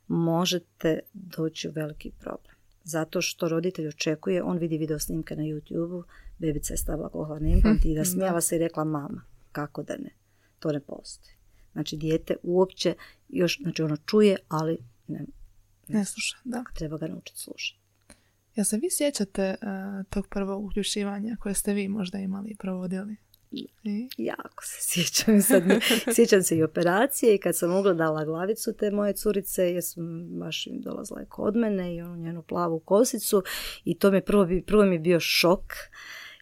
možete doći u veliki problem. Zato što roditelj očekuje, on vidi video snimke na YouTube-u, bebica je stavila kohlearni implant i nasmijala se i rekla mama, kako da ne, to ne postoji. Znači dijete uopće još, znači ono čuje, ali ne sluša, da. Treba ga naučiti slušati. Jel se vi sjećate tog prvog uključivanja koje ste vi možda imali i provodili? Jako se sjećam sad. Sjećam se i operacije i kad sam ogledala glavicu te moje curice, jer sam baš dolazila kod mene i onu njenu plavu kosicu i to mi prvo mi je bio šok.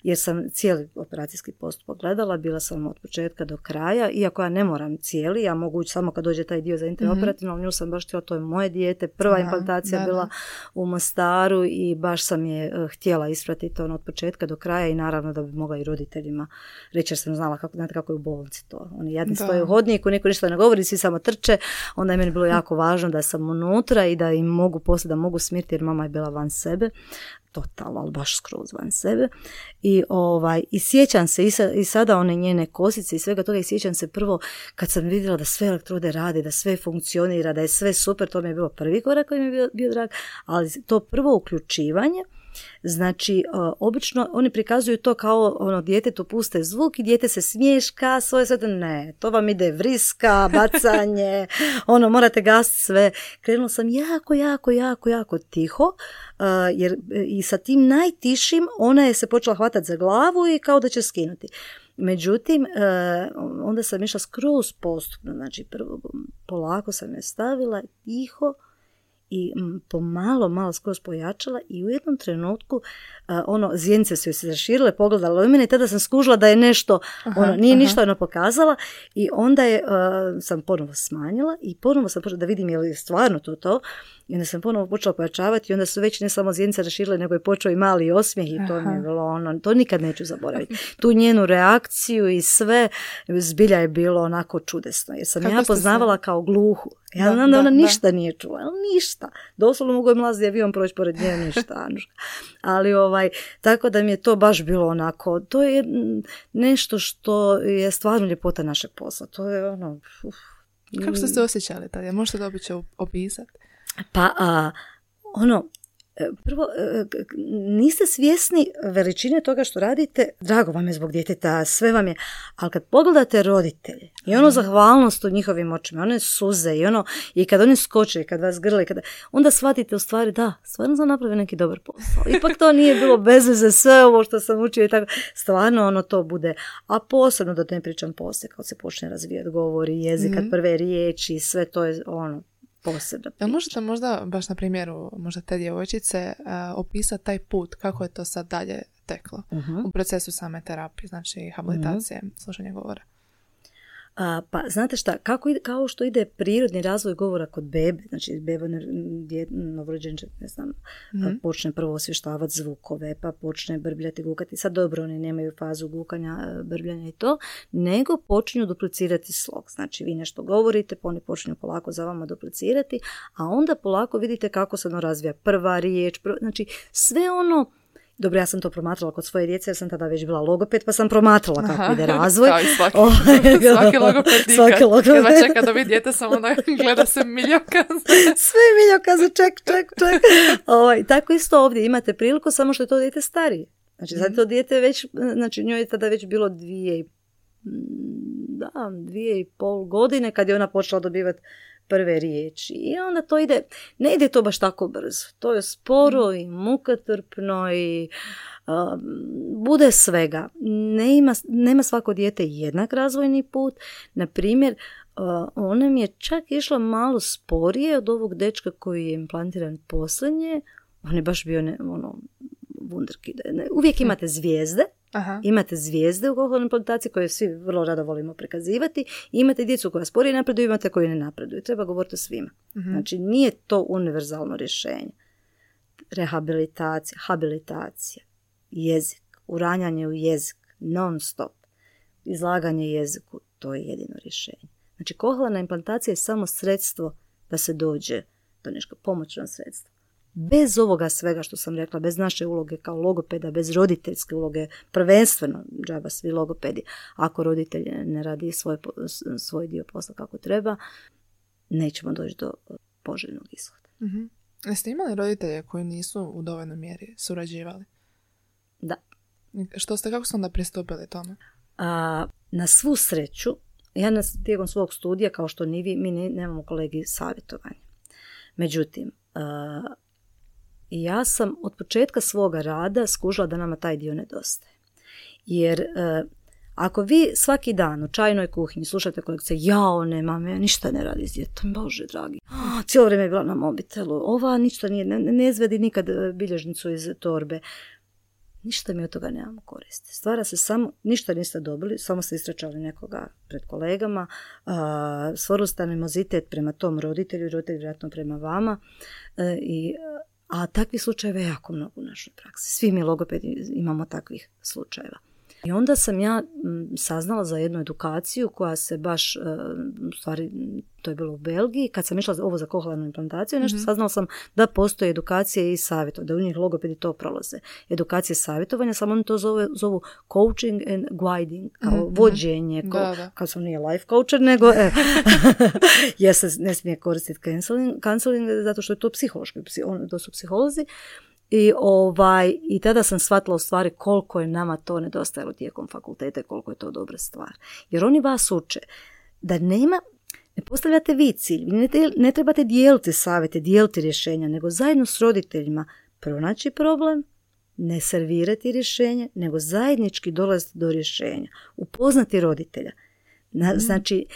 Jer sam cijeli operacijski postupak gledala, bila sam od početka do kraja, iako ja ne moram cijeli, ja mogu samo kad dođe taj dio za interoperativno, nju sam baš htjela, to je moje dijete, prva implantacija bila u Mostaru i baš sam je htjela ispratiti ono od početka do kraja i naravno da bi mogla i roditeljima reći, jer sam znala kako, znate kako je u bolnici to. Oni jadni stoje u hodniku, niko ništa ne govori, svi samo trče, onda je meni bilo jako važno da sam unutra i da im mogu poslije, da mogu smiriti jer mama je bila van sebe. Totalno, ali baš skroz van sebe. I sjećam se i sada one njene kosice i svega toga i sjećam se prvo kad sam vidjela da sve elektrode rade, da sve funkcionira, da je sve super, to mi je bilo prvi korak koji mi je bio drag, ali to prvo uključivanje, znači obično oni prikazuju to kao ono, djetetu puste zvuk i dijete se smješka, svoje sve, ne, to vam ide vriska, bacanje, ono morate gasiti sve. Krenula sam jako tiho, jer i sa tim najtišim ona je se počela hvatati za glavu i kao da će skinuti. Međutim, onda sam išla skroz postupno, znači prvo polako sam je stavila, tiho, i pomalo skroz pojačala i u jednom trenutku zjenice su joj se zaširile, pogledala u mene i tada sam skužila da je nešto, ništa ono pokazala i onda je sam ponovo smanjila i ponovo sam počela da vidim je li stvarno to i onda sam ponovo počela pojačavati i onda su već ne samo zjenice raširile nego je počeo i mali osmijeh i to mi je bilo ono, to nikad neću zaboraviti. Tu njenu reakciju i sve zbilja je bilo onako čudesno jer sam kako ja poznavala kao gluhu. Ja znam da ona ništa nije čula, ništa. Doslovno mogu je mlazi avion proći pored nje, ništa. Ali tako da mi je to baš bilo onako, to je nešto što je stvarno ljepota našeg posla. To je ono... Kako ste se osjećali tada? Možete da običe opisati? Pa, prvo, niste svjesni veličine toga što radite, drago vam je zbog djeteta, sve vam je, ali kad pogledate roditelje i ono zahvalnost u njihovim očima, one suze i ono, i kad oni skoče, i kad vas grle, onda shvatite u stvari da, stvarno sam napravio neki dobar posao. Ipak to nije bilo bez veze sve ovo što sam učio i tako, stvarno ono to bude, a posebno da ne pričam poslije, kad se počne razvijati govori, jezik, kad prve riječi, sve to je ono, posebno. Ja možete možda, baš na primjeru možda te djevojčice, opisati taj put, kako je to sad dalje teklo u procesu same terapije, znači habilitacije, slušanje govora? Pa znate šta, kao što ide prirodni razvoj govora kod bebe, znači beba novorođenče, ne znam, počne prvo osvještavati zvukove, pa počne brbljati, gukati. Sad dobro, oni nemaju fazu gukanja, brbljanja i to, nego počinju duplicirati slog. Znači vi nešto govorite, pa oni počinju polako za vama duplicirati, a onda polako vidite kako se ono razvija prva riječ, znači sve ono. Dobro, ja sam to promatrala kod svoje djece, jer sam tada već bila logoped, pa sam promatrala kako ide razvoj. Kao i svaki logopedika. Svaki logoped. Kada čeka dobiti dijete, samo ona gleda se miljokaze. Sve miljokaze, ček. Tako isto ovdje imate priliku, samo što je to dijete starije. Znači, sad to dijete već, znači njoj je tada već bilo 2,5 godine kad je ona počela dobivati prve riječi. I onda to ide, ne ide to baš tako brzo. To je sporo i mukotrpno i bude svega. Nema svako dijete jednak razvojni put. Naprimjer, ona mi je čak išla malo sporije od ovog dečka koji je implantiran posljednje. On je baš bio wunderkid. Uvijek imate zvijezde. Imate zvijezde u kohlarnoj implantaciji koje svi vrlo rado volimo prikazivati. Imate djecu koja sporije napreduju, imate koji ne napreduju. Treba govoriti o svima. Znači nije to univerzalno rješenje. Rehabilitacija, habilitacija, jezik, uranjanje u jezik, non stop, izlaganje jeziku, to je jedino rješenje. Znači kohlarna implantacija je samo sredstvo da se dođe do nešto, pomoćno sredstvo. Bez ovoga svega što sam rekla, bez naše uloge kao logopeda, bez roditeljske uloge, prvenstveno džaba svi logopedi, ako roditelj ne radi svoj dio posla kako treba, nećemo doći do poželjnog ishoda. Jeste imali roditelje koji nisu u dovoljnoj mjeri surađivali? Da. Kako ste onda pristupili tome? Na svu sreću, ja tijekom svog studija, kao što ni vi, mi nemamo kolegi savjetovanja. Međutim, ja sam od početka svoga rada skužila da nama taj dio nedostaje. Jer Ako vi svaki dan u čajnoj kuhinji slušate kolegice, jao, nemam, ja ništa ne radi s djetom, bože dragi. Cijelo vrijeme je bila na mobitelu, ova ništa nije, ne izvedi nikad bilježnicu iz torbe. Ništa mi od toga nemamo koriste. Stvara se samo, ništa niste dobili, samo ste istračali nekoga pred kolegama, stvorili ste animozitet prema tom roditelju, roditelj vjerojatno prema vama, a takvih slučajeva je jako mnogo u našoj praksi. Svi mi logopedi imamo takvih slučajeva. I onda sam ja saznala za jednu edukaciju koja se baš, u stvari to je bilo u Belgiji, kad sam išla ovo za kohlearnu implantaciju, nešto saznala sam da postoje edukacije i savjetovanje, da u njih logopedi to prolaze. Edukacije savjetovanja, samo oni to zovu coaching and guiding, kao vođenje, kao sam nije life coacher, nego jer se ne smije koristiti counseling, zato što je to psihološki, to su psiholozi. I tada sam shvatila u stvari koliko je nama to nedostajalo tijekom fakulteta i koliko je to dobra stvar. Jer oni vas uče da ne postavljate vi cilj, ne trebate dijeliti savjete, dijeliti rješenja, nego zajedno s roditeljima pronaći problem, ne servirati rješenje, nego zajednički dolaziti do rješenja, upoznati roditelja. Znači,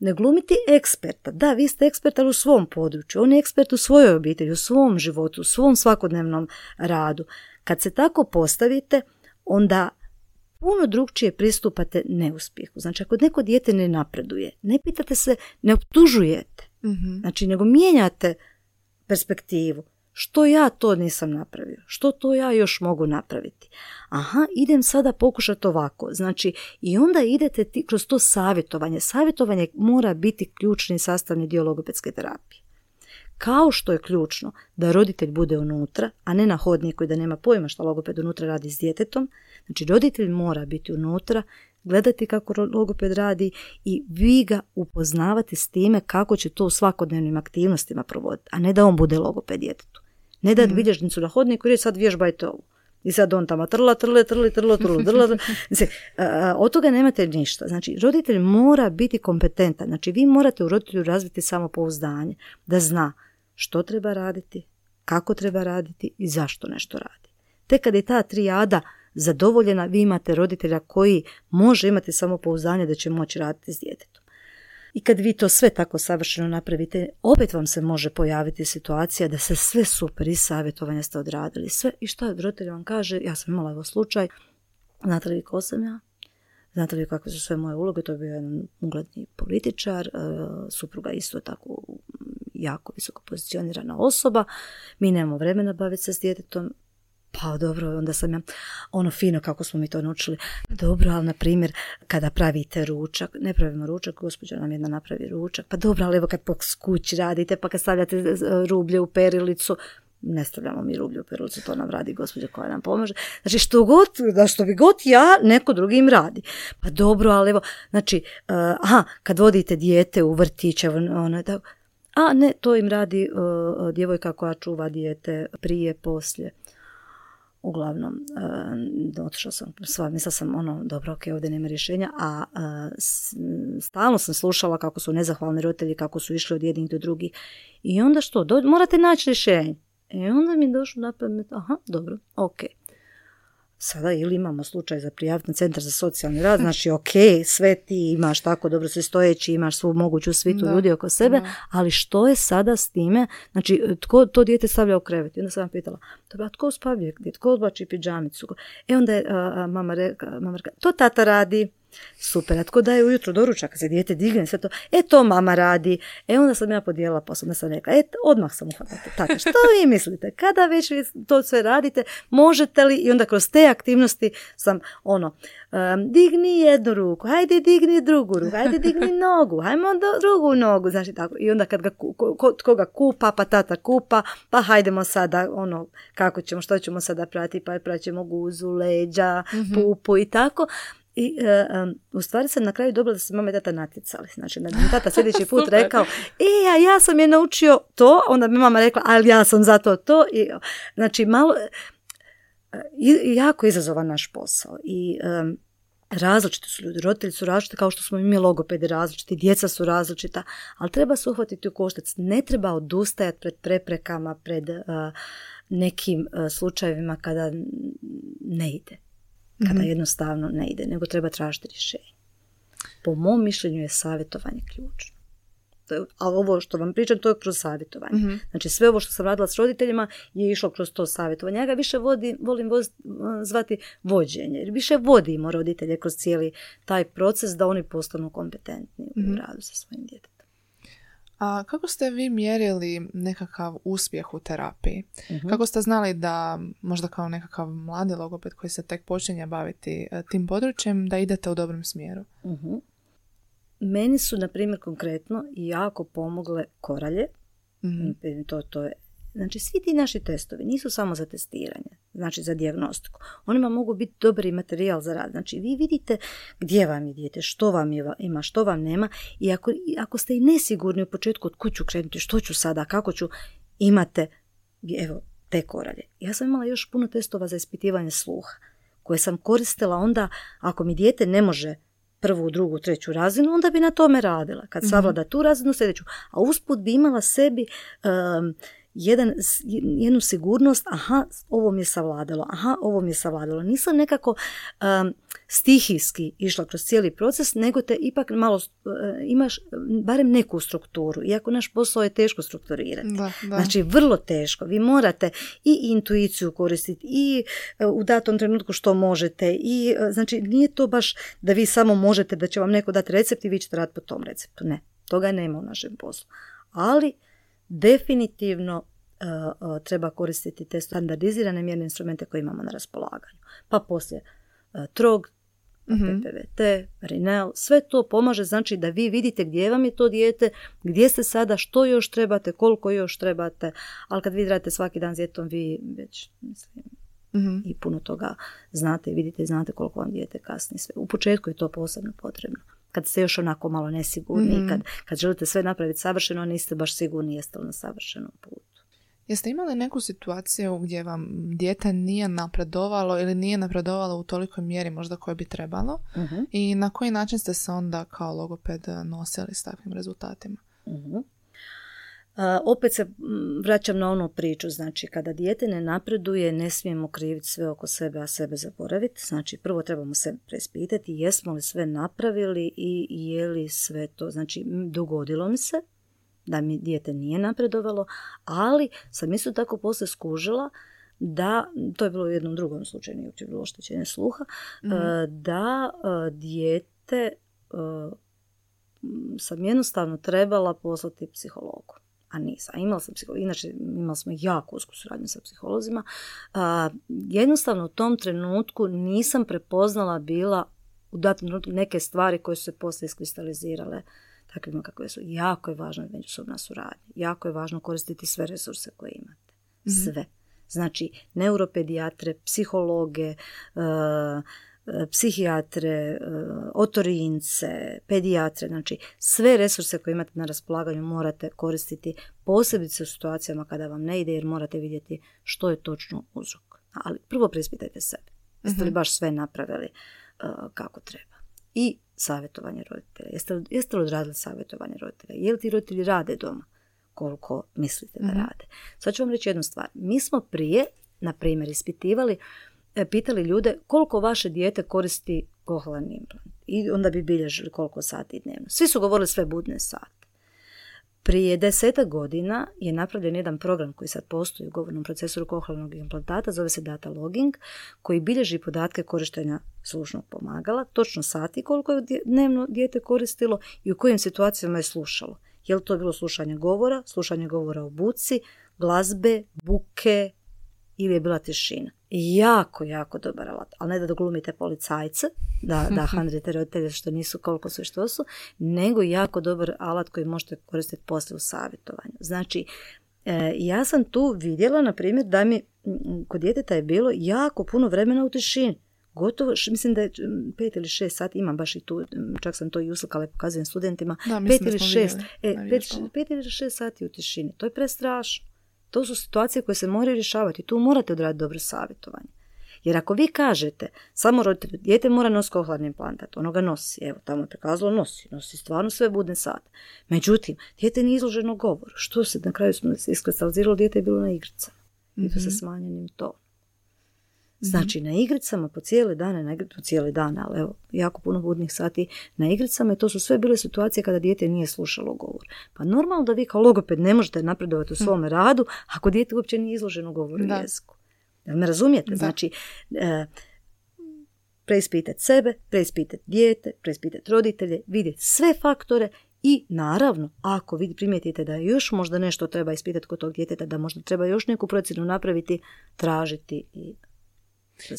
ne glumiti eksperta. Da, vi ste ekspert, ali u svom području. On je ekspert u svojoj obitelji, u svom životu, u svom svakodnevnom radu. Kad se tako postavite, onda puno drugčije pristupate neuspjehu. Znači, ako neko dijete ne napreduje, ne pitate se, ne optužujete. Znači, nego mijenjate perspektivu. Što ja to nisam napravio? Što to ja još mogu napraviti? Aha, idem sada pokušati ovako. Znači, i onda idete kroz to savjetovanje. Savjetovanje mora biti ključni sastavni dio logopedske terapije. Kao što je ključno da roditelj bude unutra, a ne na hodniku i da nema pojma što logoped unutra radi s djetetom. Znači, roditelj mora biti unutra, gledati kako logoped radi i vi ga upoznavati s time kako će to u svakodnevnim aktivnostima provoditi, a ne da on bude logoped djetetu. Ne dati bilježnicu na hodniku i reći sad vježbajte ovo. I sad on tamo trla. Znači, od toga nemate ništa. Znači, roditelj mora biti kompetentan. Znači, vi morate u roditelju razviti samopouzdanje da zna što treba raditi, kako treba raditi i zašto nešto radi. Tek kad je ta trijada zadovoljena, vi imate roditelja koji može imati samopouzdanje da će moći raditi s djetetom. I kad vi to sve tako savršeno napravite, opet vam se može pojaviti situacija da se sve super i savjetovanja ste odradili. Sve i što roditelj vam kaže, ja sam imala evo slučaj, znate li ko sam ja? Znate li kakve su sve moje uloge? To je bio jedan ugledni političar, supruga isto tako jako visoko pozicionirana osoba. Mi nemamo vremena baviti se s djetetom. Pa dobro, onda sam ja, ono fino kako smo mi to naučili, dobro, ali na primjer kada pravite ručak, ne pravimo ručak, gospođa nam jedna napravi ručak, pa dobro, ali evo kad po kući radite, pa kad stavljate rublje u perilicu, ne stavljamo mi rublje u perilicu, to nam radi gospođa koja nam pomaže, znači što bi god ja, neko drugi im radi, pa dobro, ali evo, znači, kad vodite dijete u vrtiće, ono je tako, a ne, to im radi djevojka koja čuva dijete prije, poslije. Uglavnom, otišla sam, mislila sam, dobro, ok, ovdje nema rješenja, a stalno sam slušala kako su nezahvalni roditelji, kako su išli od jednih do drugih. I onda što? Morate naći rješenje. I onda mi je došlo na pamet, dobro, ok. Sada ili imamo slučaj za prijaviti na centar za socijalni rad, znači ok, sve ti imaš tako dobro se stojeći, imaš svu moguću svitu ljudi oko sebe, ali što je sada s time, znači tko to dijete stavlja u krevet? I onda sam pitala, tko uspavljuje, tko odbači pidžamicu? E onda je mama rekla, to tata radi. Super, a tko daje ujutro doručak, se dijete digne, sve to, to mama radi. Onda sam ja podijelila posao, onda sam rekla, odmah sam uhvatila. Tata, što vi mislite, kada već vi to sve radite, možete li, i onda kroz te aktivnosti sam, digni jednu ruku, hajde digni drugu ruku, hajde digni nogu, hajmo drugu nogu, znači tako, i onda kad koga kupa, pa tata kupa, pa hajdemo sada, kako ćemo, što ćemo sada prati, pa praćemo guzu, leđa, pupu i tako. I u stvari sam na kraju dobila da se mama i tata natjecali. Znači, da mi tata sljedeći put rekao, a ja sam je naučio to, onda mi mama rekla, ali ja sam zato to. I, znači, malo, jako izazovan naš posao. I različiti su ljudi, roditelji su različiti, kao što smo i mi logopedi različiti, djeca su različita, ali treba se uhvatiti u koštac. Ne treba odustajati pred preprekama, pred nekim slučajevima kada ne ide. kada jednostavno ne ide, nego treba tražiti rješenje. Po mom mišljenju je savjetovanje ključno. Ali ovo što vam pričam, to je kroz savjetovanje. Mm-hmm. Znači sve ovo što sam radila s roditeljima je išlo kroz to savjetovanje. Ja ga više volim zvati vođenje. Jer više vodimo roditelje kroz cijeli taj proces da oni postanu kompetentni u radu sa svojim djetetom. A kako ste vi mjerili nekakav uspjeh u terapiji? Mm-hmm. Kako ste znali da možda kao nekakav mladi logoped koji se tek počinje baviti tim područjem, da idete u dobrom smjeru? Mm-hmm. Meni su, na primjer, konkretno jako pomogle koralje. Mm-hmm. To je. Znači, svi ti naši testovi nisu samo za testiranje, znači za dijagnostiku. Onima mogu biti dobri materijal za rad. Znači, vi vidite gdje vam je dijete, što vam ima, što vam nema. I ako ste i nesigurni u početku od kuću krenuti, što ću sada, kako ću, imate evo, te koralje. Ja sam imala još puno testova za ispitivanje sluha, koje sam koristila onda ako mi dijete ne može prvu, drugu, treću razinu, onda bi na tome radila. Kad savlada tu razinu, sljedeću. A usput bi imala sebi jednu sigurnost, aha, ovo mi je savladalo, aha, ovo mi je savladalo. Nisam nekako stihijski išla kroz cijeli proces, nego te ipak malo imaš barem neku strukturu, iako naš posao je teško strukturirati. Da. Znači, vrlo teško. Vi morate i intuiciju koristiti i u datom trenutku što možete i, znači, nije to baš da vi samo možete, da će vam neko dati recept i vi ćete raditi po tom receptu. Ne, toga nema u našem poslu. Ali definitivno treba koristiti te standardizirane mjerne instrumente koje imamo na raspolaganju. Pa poslije TROG, PPVT, RINEL, sve to pomaže, znači da vi vidite gdje vam je to dijete, gdje ste sada, što još trebate, koliko još trebate, ali kad vi radite svaki dan s djetom, vi već, mislim, i puno toga znate i vidite i znate koliko vam dijete kasni sve. U početku je to posebno potrebno. Kad ste još onako malo nesigurni, kad želite sve napraviti savršeno, niste baš sigurni jeste li na savršenom putu. Jeste imali neku situaciju gdje vam dijete nije napredovalo ili nije napredovalo u tolikoj mjeri možda koje bi trebalo? I na koji način ste se onda kao logoped nosili s takvim rezultatima? Opet se vraćam na onu priču, znači kada dijete ne napreduje, ne smijemo kriviti sve oko sebe, a sebe zaboraviti. Znači prvo trebamo se preispitati jesmo li sve napravili i je li sve to, znači dogodilo mi se da mi dijete nije napredovalo, ali sam isto tako poslije skužila da, to je bilo u jednom drugom slučaju, nije uopće bilo oštećenje sluha, da dijete sam jednostavno trebala poslati psihologu. A nisam. Inače, imali smo jako usku suradnju sa psiholozima. Jednostavno u tom trenutku nisam prepoznala bila u datom trenutku neke stvari koje su se poslije iskristalizirale takvima kakve su. Jako je važna međusobna suradnja. Jako je važno koristiti sve resurse koje imate. Sve. Znači, neuropedijatre, psihologe, psihijatre, otorince, pedijatre, znači sve resurse koje imate na raspolaganju morate koristiti, posebice u situacijama kada vam ne ide jer morate vidjeti što je točno uzrok. Ali prvo preispitajte sebe. Jeste li baš sve napravili kako treba? I savjetovanje roditelja. Jeste li odradili savjetovanje roditelja? Je li ti roditelji rade doma koliko mislite da rade? Sad ću vam reći jednu stvar. Mi smo prije, na primjer, pitali ljude koliko vaše dijete koristi kohlarni implant i onda bi bilježili koliko sati dnevno. Svi su govorili sve budne sate. Prije 10 godina je napravljen jedan program koji sad postoji u govornom procesoru kohlarnog implantata, zove se data logging, koji bilježi podatke korištenja slušnog pomagala, točno sati koliko je dnevno dijete koristilo i u kojim situacijama je slušalo. Je li to bilo slušanje govora u buci, glazbe, buke ili je bila tišina? Jako, jako dobar alat. Ali ne da doglumite policajce, da handrite roditelje što nisu, koliko su i što su, nego jako dobar alat koji možete koristiti poslije u savjetovanju. Znači, ja sam tu vidjela, na primjer, da mi kod djeteta je bilo jako puno vremena u tišini. Gotovo, mislim da je 5 ili 6 sati, imam baš i tu, čak sam to i uslikala i pokazujem studentima, da, 5 ili 6 sati u tišini. To je prestrašno. To su situacije koje se moraju rješavati. Tu morate odraditi dobro savjetovanje. Jer ako vi kažete, samo roditelj, dijete mora nositi kohlarni implantat, ono ga nosi, evo tamo je prikazalo, nosi stvarno sve budne sate. Međutim, dijete nije izloženo govoru. Što se na kraju iskristaliziralo, dijete je bilo na igricama. I to sa smanjenim tonom. Znači na igricama po cijele dane, ali evo, jako puno budnih sati na igricama, i to su sve bile situacije kada dijete nije slušalo govor. Pa normalno da vi kao logoped ne možete napredovati u svome radu ako dijete uopće nije izloženo govoru i jeziku. Jel me razumijete? Da. Znači, preispitati sebe, preispitati dijete, preispitati roditelje, vidjeti sve faktore. I naravno, ako vi primijetite da još možda nešto treba ispitati kod tog djeteta, da možda treba još neku procjenu napraviti, tražiti.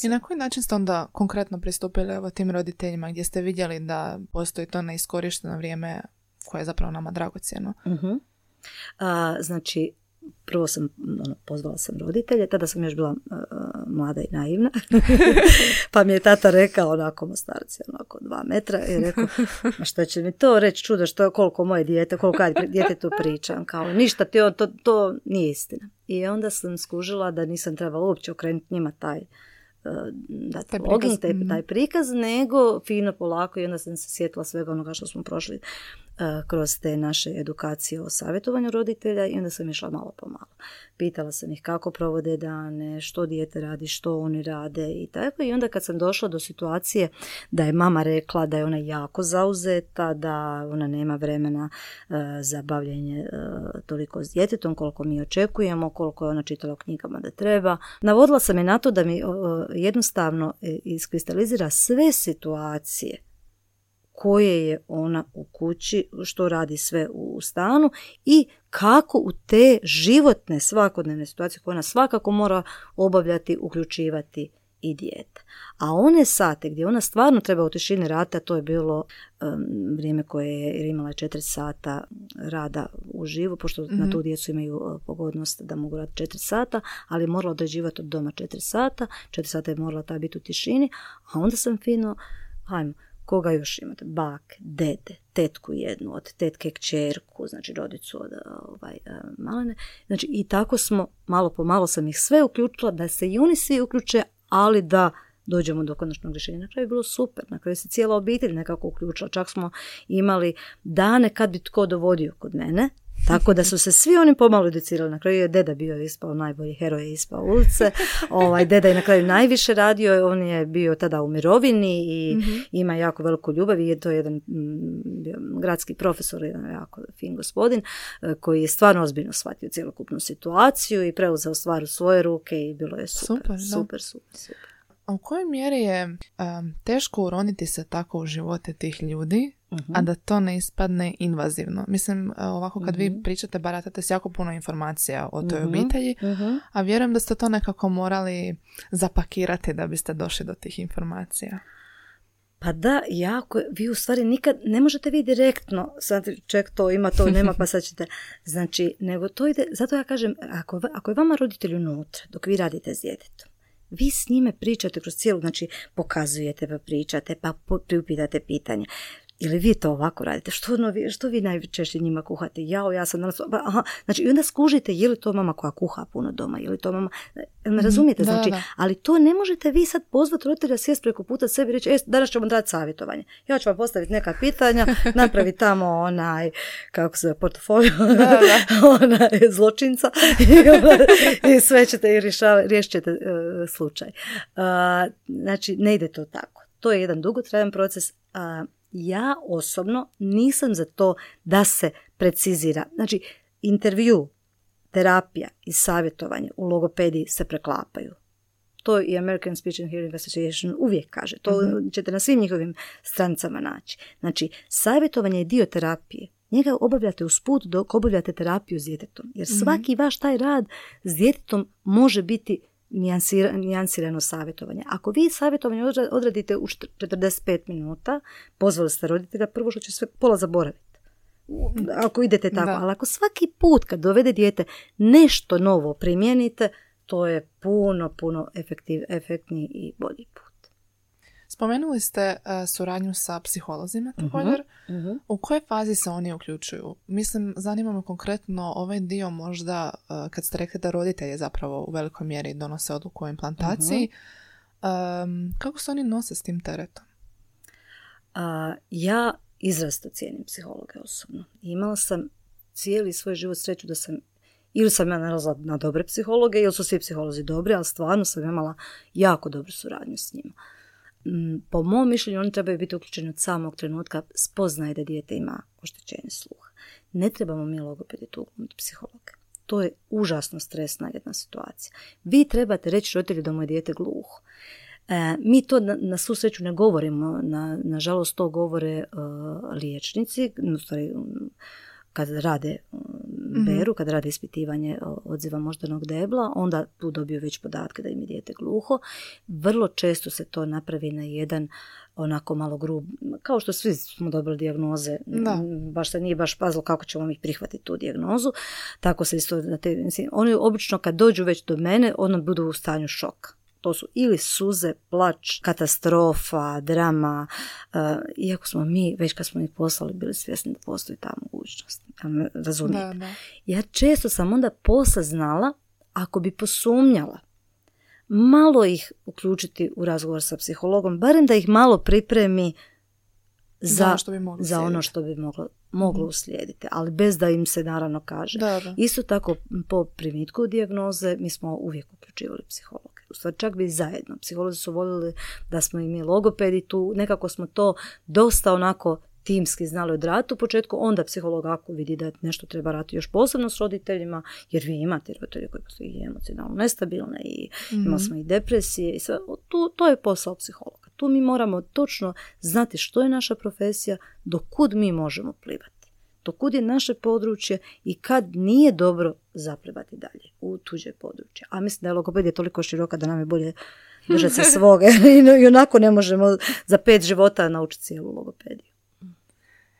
I na koji način ste onda konkretno pristupili tim roditeljima gdje ste vidjeli da postoji to neiskorišteno vrijeme koje je zapravo nama dragocjeno? Uh-huh. Znači, prvo sam pozvala sam roditelje, tada sam još bila mlada i naivna, pa mi je tata rekao onako Mostarci, onako 2 metra, i rekao, ma što će mi to reći čudo, što koliko moje dijete, koliko ja djetetu pričam, kao ništa ti on, to nije istina. I onda sam skužila da nisam trebala uopće okrenuti njima taj prikaz, nego fino, polako, i onda sam se sjetila svega onoga što smo prošli kroz te naše edukacije o savjetovanju roditelja, i onda sam išla malo po malo. Pitala sam ih kako provode dane, što dijete radi, što oni rade i tako. I onda kad sam došla do situacije da je mama rekla da je ona jako zauzeta, da ona nema vremena za bavljenje toliko s djetetom, koliko mi očekujemo, koliko je ona čitala u knjigama da treba. Navodila sam je na to da mi jednostavno iskristalizira sve situacije koje je ona u kući, što radi sve u stanu, i kako u te životne svakodnevne situacije koje ona svakako mora obavljati, uključivati i dijete. A one sate gdje ona stvarno treba u tišini raditi, to je bilo vrijeme koje je imala 4 sata rada u živu, pošto na tu djecu imaju pogodnost da mogu raditi 4 sata, ali je morala određivati od doma 4 sata, 4 sata je morala ta biti u tišini, a onda sam fino, hajmo, koga još imate? Bak, dede, tetku jednu, od tetke kćerku, znači rodicu od malene. Znači, i tako smo, malo po malo sam ih sve uključila, da se i oni svi uključe, ali da dođemo do konačnog rješenja. Na kraju je bilo super, na kraju se cijela obitelj nekako uključila. Čak smo imali dane kad bi tko dovodio kod mene, tako da su se svi oni pomalo educirali. Na kraju je deda bio ispao najbolji heroj, ispao ulice. Deda je na kraju najviše radio, on je bio tada u mirovini i ima jako veliku ljubav, i je to jedan gradski profesor, jedan jako fin gospodin, koji je stvarno ozbiljno shvatio cjelokupnu situaciju i preuzeo stvar u svoje ruke, i bilo je super. U kojoj mjeri je teško uroniti se tako u živote tih ljudi, a da to ne ispadne invazivno? Mislim, ovako kad vi pričate, baratate s jako puno informacija o toj obitelji, a vjerujem da ste to nekako morali zapakirati da biste došli do tih informacija. Pa da, vi u stvari nikad ne možete vi direktno, sad ček to ima, to nema, pa sad ćete, znači, nego to ide, zato ja kažem, ako je vama roditelj unutra, dok vi radite s djetetom, vi s njime pričate kroz cijelu, znači pokazujete, pa pričate, pa priupitate pitanje. Ili vi to ovako radite, što vi najčešće njima kuhate? Ja sam danas... Aha. Znači, i onda skužite je li to mama koja kuha puno doma, je li to mama... Razumijete, znači, da. Ali to ne možete vi sad pozvati roditelja sjest preko puta sebi i reći, danas ćemo raditi savjetovanje. Ja ću vam postaviti neka pitanja, napravi tamo portfolio, zločinca, i sve ćete i riješćete slučaj. Znači, ne ide to tako. To je jedan dugotrajan proces. Ja osobno nisam za to da se precizira. Znači, intervju, terapija i savjetovanje u logopediji se preklapaju. To i American Speech and Hearing Association uvijek kaže. To ćete na svim njihovim stranicama naći. Znači, savjetovanje je dio terapije. Njega obavljate usput dok obavljate terapiju s djetetom. Jer svaki vaš taj rad s djetetom može biti nijansirano savjetovanje. Ako vi savjetovanje odradite u 45 minuta, pozvali ste roditelja, prvo što će sve pola zaboraviti. Ako idete tako. Da. Ali ako svaki put kad dovede dijete nešto novo primijenite, to je puno, puno efektniji i bolji put. Spomenuli ste suradnju sa psiholozima također. U kojoj fazi se oni uključuju? Mislim, zanima me konkretno ovaj dio možda kad ste rekli da roditelji zapravo u velikoj mjeri donose odluku o implantaciji. Kako se oni nose s tim teretom? Ja izrazito cijenim psihologa osobno. Imala sam cijeli svoj život sreću da sam Ili sam ja narazila na dobre psihologe, ili su svi psiholozi dobri, ali stvarno sam imala jako dobru suradnju s njima. Po mom mišljenju, oni trebaju biti uključeni od samog trenutka spoznaje da dijete ima oštećenje sluha. Ne trebamo mi logopedi tu uključiti psihologe. To je užasno stresna jedna situacija. Vi trebate reći roditelju da mu je dijete gluho. Mi to na svu sreću ne govorimo, nažalost to govore liječnici, kad rade beru, kad rade ispitivanje odziva moždanog debla, onda tu dobiju već podatke da im je dijete gluho. Vrlo često se to napravi na jedan onako malo grub, kao što svi smo dobili dijagnoze, baš se nije baš pazilo kako ćemo mi prihvatiti tu dijagnozu. Tako se isto, oni obično kad dođu već do mene, onda budu u stanju šoka. To su ili suze, plač, katastrofa, drama, iako smo mi, već kad smo ih poslali, bili svjesni da postoji ta mogućnost. Razumijete? Da. Ja često sam onda posla znala, ako bi posumnjala, malo ih uključiti u razgovor sa psihologom, barem da ih malo pripremi za ono što bi moglo uslijediti, ali bez da im se naravno kaže. Da. Isto tako, po primitku dijagnoze, mi smo uvijek uključivali psihologa. U stvari čak bi zajedno. Psiholozi su voljeli da smo i mi logopedi tu. Nekako smo to dosta onako timski znali odraditi u početku. Onda psiholog ako vidi da nešto treba raditi još posebno s roditeljima, jer vi imate roditelje koji su i emocionalno nestabilne i imali smo i depresije i sve. To je posao psihologa. Tu mi moramo točno znati što je naša profesija, do kud mi možemo plivati, do kud je naše područje i kad nije dobro zaplivati dalje u tuđe područje. A mislim da je logopedija toliko široka da nam je bolje držati se svoga i onako ne možemo za 5 života naučiti cijelu logopediju.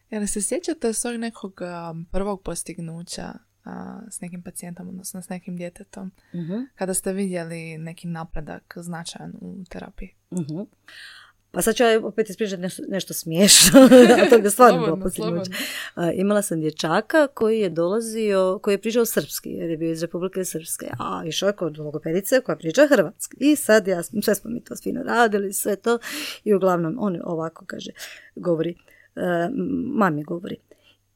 Jel se sjećate svog nekog prvog postignuća s nekim pacijentom, odnosno s nekim djetetom, kada ste vidjeli neki napredak značajan u terapiji? Pa sad ću ja opet ispričati nešto smiješno, a to je stvarno bilo postignuće. Imala sam dječaka koji je pričao srpski, jer je bio iz Republike Srpske, a išao je kod logopedice koja priča hrvatski. I sad sve smo mi to fino radili, sve to, i uglavnom on ovako govori, mami govori,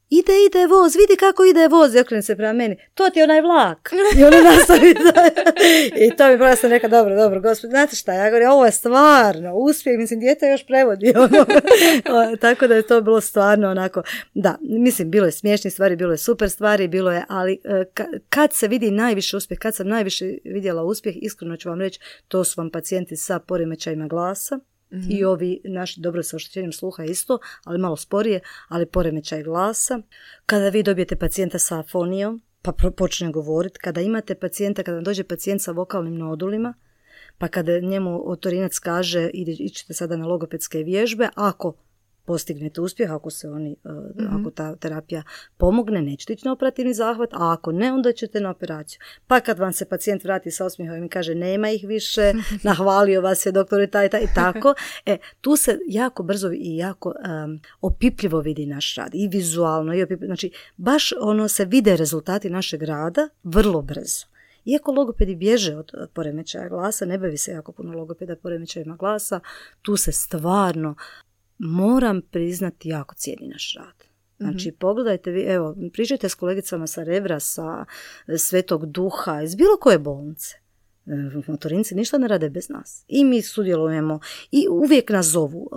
ide voz, vidi kako ide voz, i okrene se prema meni, to ti je onaj vlak, i ono nastavi i to mi prosto neka, dobro, gospod, znate šta, ja govorim, ovo je stvarno uspjeh, mislim, dijete još prevodi tako da je to bilo stvarno onako, da, mislim, bilo je smiješnih stvari, bilo je super stvari, bilo je, ali kad se vidi najviše uspjeh, kad sam najviše vidjela uspjeh, iskreno ću vam reći, to su vam pacijenti sa poremećajima glasa. I ovi naši, dobro, sa oštećenjem sluha isto, ali malo sporije, ali poremećaj glasa. Kada vi dobijete pacijenta sa afonijom, pa počne govoriti, kada vam dođe pacijent sa vokalnim nodulima, pa kada njemu otorinac kaže ićete sada na logopedske vježbe, ako postignete uspjeh, ako ta terapija pomogne, nećete ići na operativni zahvat, a ako ne, onda ćete na operaciju. Pa kad vam se pacijent vrati sa osmijehom i kaže nema ih više, nahvalio vas je doktor i taj i tako, tu se jako brzo i jako opipljivo vidi naš rad, i vizualno, i opipljivo. Znači, baš se vide rezultati našeg rada vrlo brzo. Iako logopedi bježe od poremećaja glasa, ne bavi se jako puno logopeda poremećajima glasa, tu se stvarno moram priznati, jako cijeni naš rad. Znači, pogledajte vi, evo, pričajte s kolegicama sa Rebra, sa Svetog Duha, iz bilo koje bolnice. Motorinci ništa ne rade bez nas. I mi sudjelujemo i uvijek nas zovu.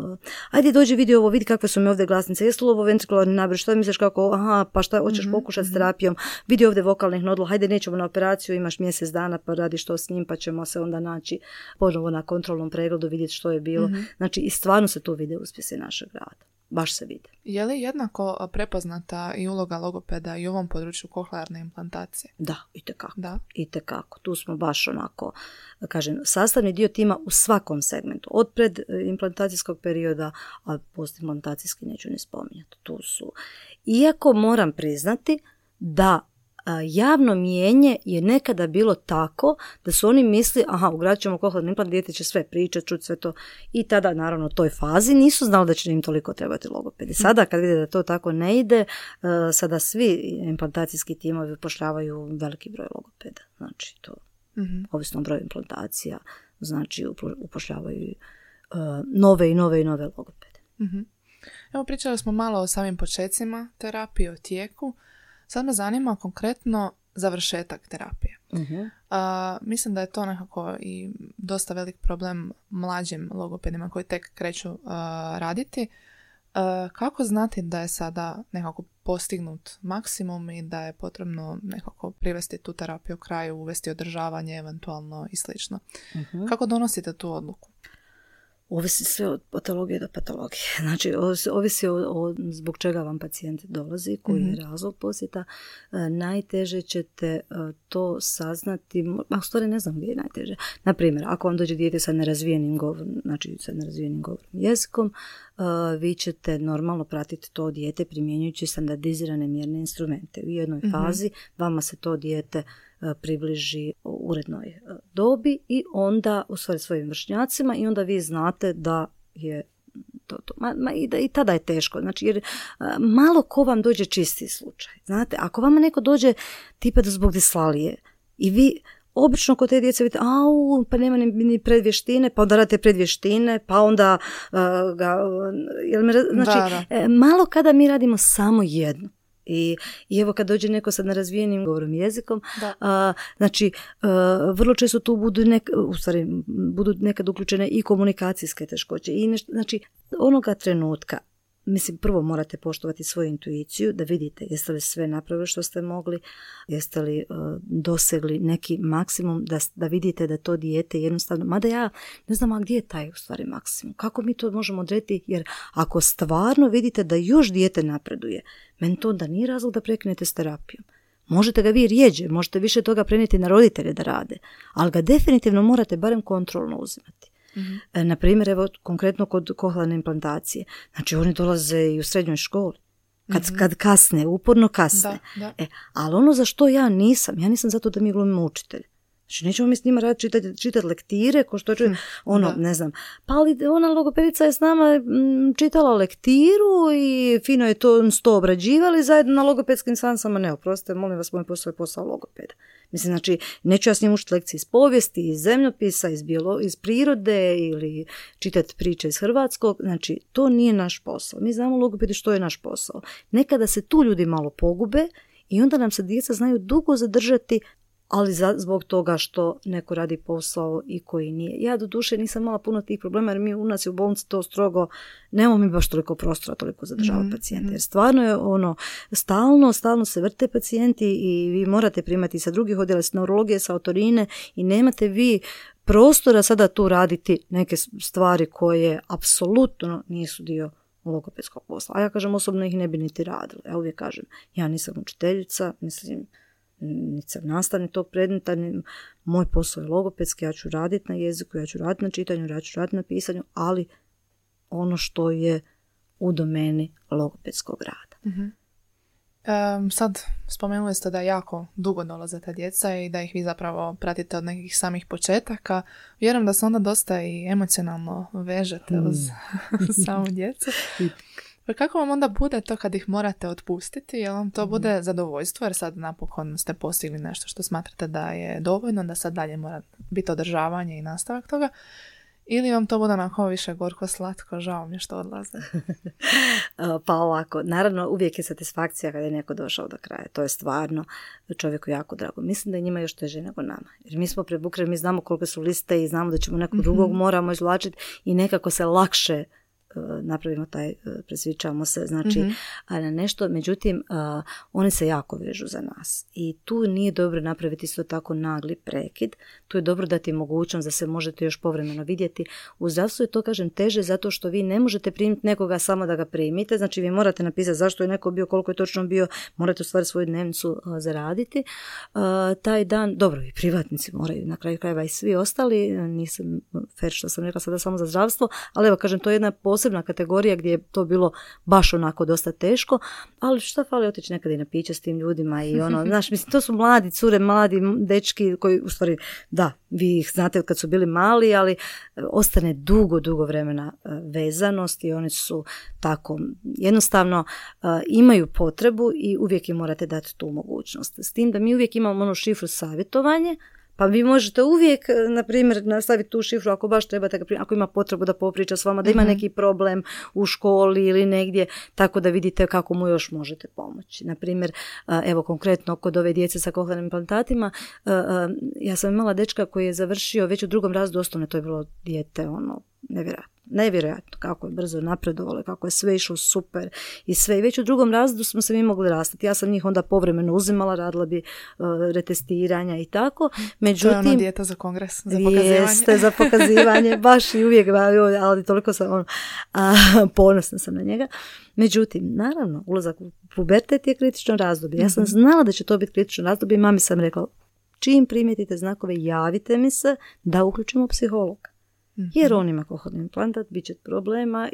Ajde, dođi, vidi ovo, vidi kakve su mi ovdje glasnice, jesu li ovo ventrikularni nabir, što misliš kako, aha, pa šta, hoćeš pokušati s terapijom, vidi ovdje vokalnih nodula, hajde, nećemo na operaciju, imaš mjesec dana pa radiš to s njim, pa ćemo se onda naći ponovo na kontrolnom pregledu, vidjeti što je bilo. Znači, i stvarno se tu vide uspjesi našeg rada. Baš se vide. Je li jednako prepoznata i uloga logopeda i u ovom području kohlearne implantacije? Da, itekako. Tu smo baš onako, sastavni dio tima u svakom segmentu. Od predimplantacijskog perioda, a postimplantacijski neću ni spominjati. Tu su. Iako moram priznati da javno mijenje je nekada bilo tako da su oni misli, ugradit ćemo kohlearni implant, dijete će sve pričati, čuti sve to. I tada, naravno, u toj fazi nisu znali da će im toliko trebati logopedi. Sada, kad vide da to tako ne ide, sada svi implantacijski timovi upošljavaju veliki broj logopeda. Znači, to, ovisno o broju implantacija, znači, upošljavaju nove logopede. Evo, pričali smo malo o samim početcima terapije, o tijeku. Sad me zanima konkretno završetak terapije. Uh-huh. Mislim da je to nekako i dosta velik problem mlađim logopedima koji tek kreću raditi. Kako znati da je sada nekako postignut maksimum i da je potrebno nekako privesti tu terapiju kraju, uvesti održavanje eventualno i slično? Uh-huh. Kako donosite tu odluku? Ovisi sve od patologije do patologije. Znači, ovisi zbog čega vam pacijent dolazi, koji je razlog posjeta. Najteže ćete to saznati, a u stvari ne znam gdje je najteže. Naprimjer, ako vam dođe dijete sa nerazvijenim govorom, znači sa nerazvijenim govorom jezikom, vi ćete normalno pratiti to dijete primjenjujući standardizirane mjerne instrumente. U jednoj fazi vama se to dijete približi urednoj dobi i onda u svojim vršnjacima i onda vi znate da je to. I tada je teško, znači jer malo ko vam dođe čisti slučaj. Znate, ako vama neko dođe tipa zbog dislalije i vi obično kod te djece vidite, au, pa nema ni predvještine, pa udarate predvještine, pa onda malo kada mi radimo samo jedno. I evo kad dođe neko sa nerazvijenim govorom jezikom, vrlo često tu budu nekad uključene i komunikacijske teškoće. I znači, onoga trenutka, mislim, prvo morate poštovati svoju intuiciju da vidite jeste li sve napravili što ste mogli, jeste li dosegli neki maksimum, da vidite da to dijete jednostavno, mada ja ne znam a gdje je taj u stvari maksimum, kako mi to možemo odrediti, jer ako stvarno vidite da još dijete napreduje, meni to onda nije razlog da prekinete s terapijom. Možete ga vi rijeđe, možete više toga prenijeti na roditelje da rade, ali ga definitivno morate barem kontrolno uzimati. Mm-hmm. Naprimjer, evo konkretno kod kohlearne implantacije. Znači oni dolaze i u srednjoj školi. Kad kasne, uporno kasne. Da. Ali ono za što ja nisam zato da mi glumimo učitelj. Znači nećemo mi s njima raditi čitati lektire, ko što čujem, ne znam. Pa ali ona logopedica je s nama čitala lektiru i fino je to sto obrađivali zajedno na logopedskim sansama. Ne, oprostite, molim vas, moj posao je posao logopeda. Mislim, znači, neću ja s njim učiti lekcije iz povijesti, iz zemljopisa, iz prirode ili čitati priče iz hrvatskog. Znači, to nije naš posao. Mi znamo logopedi što je naš posao. Nekada se tu ljudi malo pogube i onda nam se djeca znaju dugo zadržati, ali zbog toga što neko radi posao i koji nije. Ja do duše nisam imala puno tih problema jer mi u nas u bolnici to strogo, nemamo mi baš toliko prostora, toliko zadržava pacijente. Jer stvarno je ono, stalno se vrte pacijenti i vi morate primati sa drugih odjela, sa neurologije, sa otorine i nemate vi prostora sada tu raditi neke stvari koje apsolutno nisu dio logopedskog posla. A ja kažem, osobno ih ne bi niti radila. Ja uvijek kažem, ja nisam učiteljica, mislim, niti sam nastavnik tog predmeta, moj posao je logopedski, ja ću raditi na jeziku, ja ću raditi na čitanju, ja ću raditi na pisanju, ali ono što je u domeni logopedskog rada. Uh-huh. Sad spomenuli ste da jako dugo dolaze ta djeca i da ih vi zapravo pratite od nekih samih početaka. Vjerujem da se onda dosta i emocionalno vežete uz samu djecu. Kako vam onda bude to kad ih morate otpustiti? Jel vam to bude zadovoljstvo jer sad napokon ste postigli nešto što smatrate da je dovoljno, da sad dalje mora biti održavanje i nastavak toga? Ili vam to bude onako više gorko, slatko, žao mi je što odlaze? Pa ovako, naravno uvijek je satisfakcija kada je neko došao do kraja. To je stvarno čovjeku jako drago. Mislim da je njima još teže nego nama. Jer mi smo prebukljeni, mi znamo koliko su liste i znamo da ćemo nekog drugog moramo izvlačiti i nekako se lakše napravimo taj, presvičamo se, znači, na nešto, međutim, oni se jako vežu za nas i tu nije dobro napraviti isto tako nagli prekid, tu je dobro dati mogućnost da se možete još povremeno vidjeti. U zdravstvu je to, kažem, teže zato što vi ne možete primiti nekoga samo da ga primite, znači vi morate napisati zašto je neko bio, koliko je točno bio, morate u stvari svoju dnevnicu zaraditi. Taj dan, dobro, i privatnici moraju, na kraju krajeva i svi ostali, nisam fair što sam rekla sada samo za zdravstvo, ali evo, kažem, to je jedna posebna kategorija gdje je to bilo baš onako dosta teško, ali šta fali otići nekada i na piće s tim ljudima i ono, znaš, mislim, to su mladi cure, mladi dečki koji u stvari, da, vi ih znate kad su bili mali, ali ostane dugo vremena vezanost i oni su tako, jednostavno imaju potrebu i uvijek im morate dati tu mogućnost. S tim da mi uvijek imamo onu šifru savjetovanje, Pa vi možete uvijek, na primjer, nastaviti tu šifru ako baš trebate, ako ima potrebu da popriča s vama, da ima neki problem u školi ili negdje, tako da vidite kako mu još možete pomoći. Na primjer, evo konkretno kod ove djece sa kohlearnim implantatima, ja sam imala dečka koji je završio već u drugom razredu osnovne, to je bilo dijete, ono, nevjerojatno kako je brzo napredovalo, kako je sve išlo super i sve. I već u drugom razredu smo se mi mogli rastati. Ja sam njih onda povremeno uzimala, radila bi retestiranja i tako. Međutim, to je ono dijeta za kongres, za pokazivanje. Jeste, za pokazivanje, baš i uvijek, ali toliko sam ponosna sam na njega. Međutim, naravno, ulazak u pubertet je kritično razdoblje. Ja sam znala da će to biti kritično razdoblje i mami sam rekla, čim primijetite znakove, javite mi se da uključimo psihologa. Jer on ima kohlearni implantat, bit će problema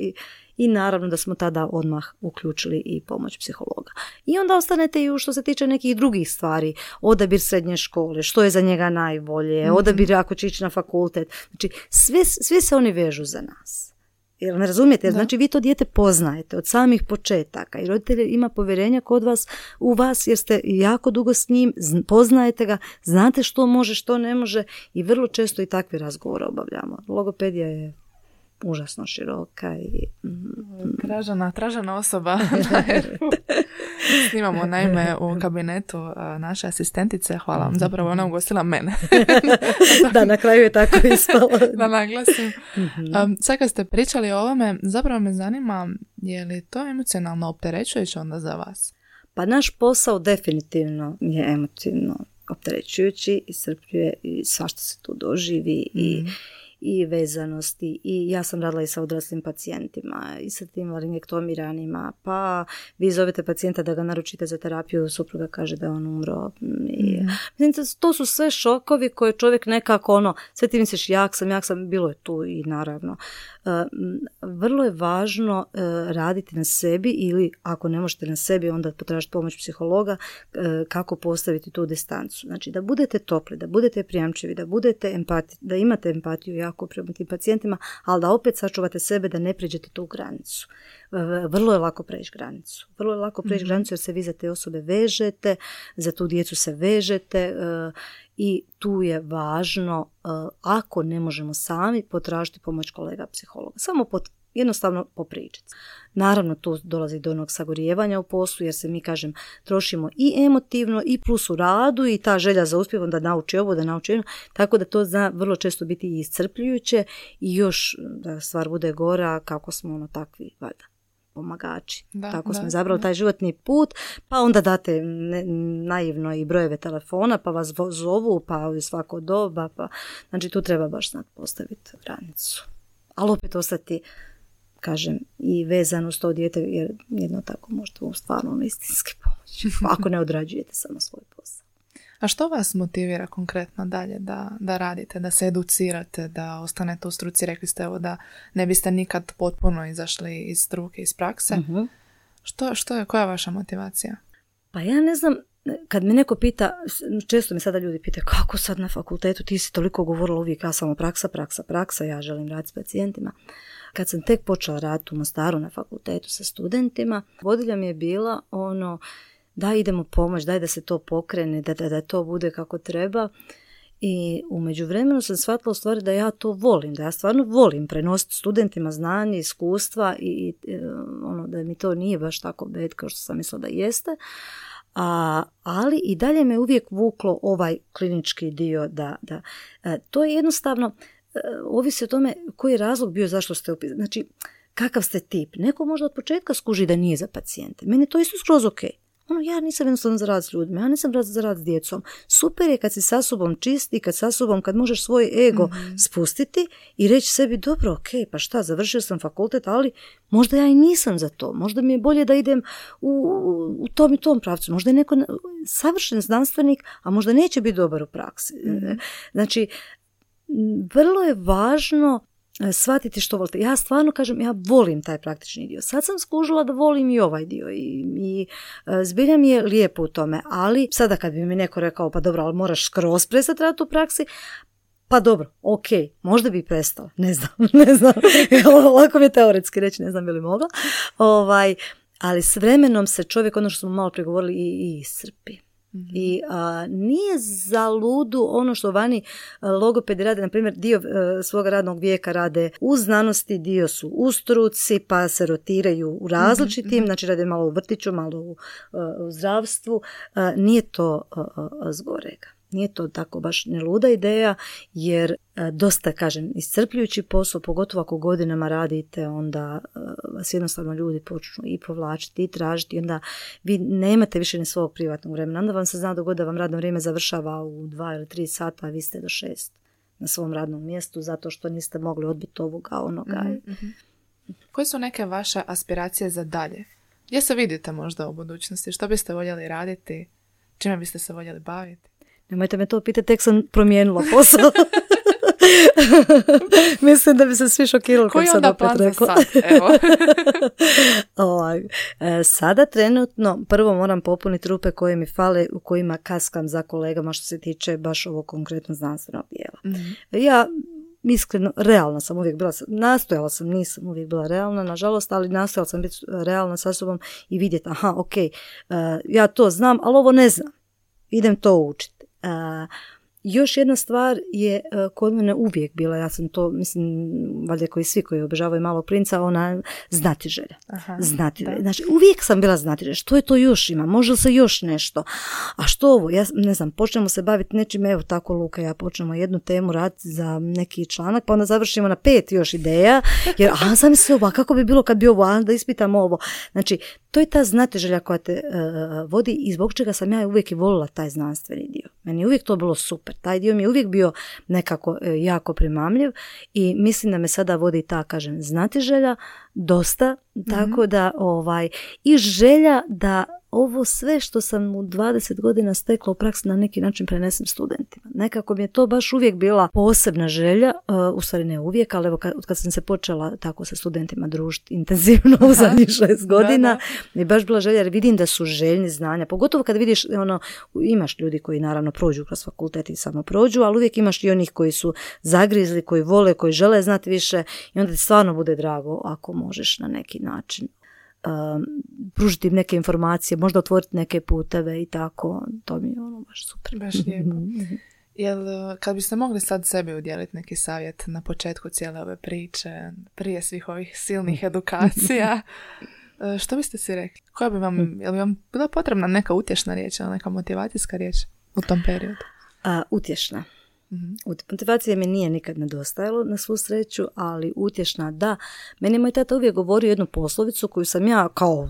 i naravno da smo tada odmah uključili i pomoć psihologa. I onda ostanete i u što se tiče nekih drugih stvari, odabir srednje škole, što je za njega najbolje, odabir ako će ići na fakultet. Znači, svi se oni vežu za nas. Jer ne razumijete, jer znači vi to dijete poznajete od samih početaka i roditelj ima povjerenja kod vas, u vas, jer ste jako dugo s njim, poznajete ga, znate što može, što ne može i vrlo često i takve razgovore obavljamo. Logopedija je užasno široka i... Tražena osoba. Snimamo naime u kabinetu naše asistentice. Hvala vam. Zapravo ona ugostila mene. Da, na kraju je tako ispalo. Da naglasim. Sad kad ste pričali o ovome, zapravo me zanima, je li to emocionalno opterećujuće onda za vas? Pa naš posao definitivno je emotivno opterećujući, iscrpljuje i svašta se tu doživi i vezanosti. I ja sam radila i sa odraslim pacijentima i sa tim laringektomiranima. Pa vi zovete pacijenta da ga naručite za terapiju, supruga kaže da je on umro. Mislim, to su sve šokovi koje čovjek nekako ono, sve ti misliš jak sam, bilo je tu i naravno. Vrlo je važno raditi na sebi ili ako ne možete na sebi, onda potražiti pomoć psihologa kako postaviti tu distancu. Znači da budete topli, da budete prijamčivi, da imate empatiju jako prema tim pacijentima, ali da opet sačuvate sebe da ne priđete tu granicu. Vrlo je lako preći granicu. Vrlo je lako preći granicu jer se vi za te osobe vežete, za tu djecu se vežete i tu je važno, ako ne možemo sami, potražiti pomoć kolega psihologa. Samo jednostavno popričati. Naravno, tu dolazi do onog sagorijevanja u poslu, jer se mi, kažem, trošimo i emotivno i plus u radu i ta želja za uspjehom da nauči ovo, da nauči ono, tako da to zna vrlo često biti iscrpljujuće i još da stvar bude gora kako smo ono takvi, valjda, pomagači. Tako smo zabrali taj životni put, pa onda date naivno i brojeve telefona, pa vas zovu, pa u svako doba, pa znači tu treba baš znat postaviti granicu. Ali opet ostati, kažem, i vezano s to dijete, jer jedno tako možete vam stvarno istinski pomoći, ako ne odrađujete samo svoj posao. A što vas motivira konkretno dalje da radite, da se educirate, da ostanete u struci? Rekli ste evo da ne biste nikad potpuno izašli iz struke, iz prakse. Koja je vaša motivacija? Pa ja ne znam, kad me neko pita, često me sada ljudi pitaju kako sad na fakultetu, ti si toliko govorila uvijek, ja samo praksa, ja želim raditi s pacijentima. Kad sam tek počela raditi u Mostaru na fakultetu sa studentima, vodilja mi je bila ono da idemo pomoć, daj da se to pokrene, da to bude kako treba. I u međuvremenu sam shvatila u stvari da ja to volim, da ja stvarno volim prenositi studentima znanje, iskustva i ono, da mi to nije baš tako bed kao što sam mislila da jeste. Ali i dalje me uvijek vuklo ovaj klinički dio. To je jednostavno... Ovisi o tome koji je razlog bio zašto ste upisali. Znači, kakav ste tip? Neko možda od početka skuži da nije za pacijente. Meni to isto skroz ok. Ja nisam jednostavno za rad s ljudima, ja nisam za rad s djecom. Super je kad si sa sobom čisti, kad možeš svoj ego spustiti i reći sebi, dobro, ok, pa šta, završio sam fakultet, ali možda ja i nisam za to. Možda mi je bolje da idem u tom i tom pravcu. Možda je neko savršen znanstvenik, a možda neće biti dobar u praksi. Znači, vrlo je važno shvatiti što volite. Ja stvarno kažem, ja volim taj praktični dio. Sad sam skužila da volim i ovaj dio i zbilja mi je lijepo u tome, ali sada kad bi mi neko rekao, pa dobro, ali moraš skroz prestati raditi u praksi, pa dobro, ok, možda bi prestala, ne znam, lako mi je teoretski reći, ne znam bi li mogla, ali s vremenom se čovjek, ono što smo malo pregovorili, i iscrpi. I nije za ludu ono što vani logopedi rade, na primjer dio svoga radnog vijeka rade u znanosti, dio su u struci, pa se rotiraju u različitim, znači rade malo u vrtiću, malo u zdravstvu. Nije to zgorega. Nije to tako baš ne luda ideja, jer dosta, kažem, iscrpljujući posao, pogotovo ako godinama radite, onda vas jednostavno ljudi počnu i povlačiti i tražiti, onda vi nemate više ni svog privatnog vremena. Onda vam se zna dogod da vam radno vrijeme završava u 2 ili 3 sata, a vi ste do 6 na svom radnom mjestu, zato što niste mogli odbiti ovoga, onoga. Mm-hmm. Koje su neke vaše aspiracije za dalje? Gdje se vidite možda u budućnosti? Što biste voljeli raditi? Čime biste se voljeli baviti? Nemojte me to pitati, tek sam promijenila posao. Mislim da bi se svi šokirali koji sam opet rekla. Koji onda plan za sad? Sada trenutno prvo moram popuniti rupe koje mi fale, u kojima kaskam za kolegama što se tiče baš ovog konkretno znanstvenog dijela. Mm-hmm. Ja iskreno, realna sam uvijek bila, nastojala sam, nisam uvijek bila realna, nažalost, ali nastojala sam biti realna sa sobom i vidjeti, aha, ok, ja to znam, ali ovo ne znam. Idem to učiti. Još jedna stvar je kod mene uvijek bila, ja sam to, mislim, valjda koji svi koji obožavaju Malog princa, ona znatiželja. Aha, znatiželja. Znači, uvijek sam bila znatiželja. Što je to još ima? Može li se još nešto? A što ovo? Ja ne znam, počnemo se baviti nečim, evo tako Luka, ja počnemo jednu temu raditi za neki članak, pa onda završimo na 5 još ideja, jer a sam se ovo, kako bi bilo kad bi ovo, da ispitam ovo. Znači, to je ta znatiželja koja te vodi i zbog čega sam ja uvijek i volila taj znanstveni dio. Meni je uvijek to bilo super. Taj dio mi je uvijek bio nekako jako primamljiv i mislim da me sada vodi ta, kažem, znatiželja dosta, tako da i želja da ovo sve što sam u 20 godina stekla u praksi na neki način prenesem studentima. Nekako mi je to baš uvijek bila posebna želja, u stvari ne uvijek, ali evo kad sam se počela tako sa studentima družiti intenzivno u zadnjih 6 godina, mi je baš bila želja jer vidim da su željni znanja. Pogotovo kad vidiš, ono, imaš ljudi koji naravno prođu kroz fakultet i samo prođu, ali uvijek imaš i onih koji su zagrizli, koji vole, koji žele znati više i onda ti stvarno bude drago ako možeš na neki način pružiti im neke informacije, možda otvoriti neke puteve i tako. To mi je ono baš super. Baš lijepo. Jel, kad biste mogli sad sebi udjeliti neki savjet na početku cijele ove priče, prije svih ovih silnih edukacija, što biste si rekli? Koja bi vam, jel bi vam bila potrebna neka utješna riječ, neka motivacijska riječ u tom periodu? Utješna. Motivacija mi nije nikad nedostajalo na svu sreću, ali utješna da. Meni moj tata uvijek govorio jednu poslovicu koju sam ja kao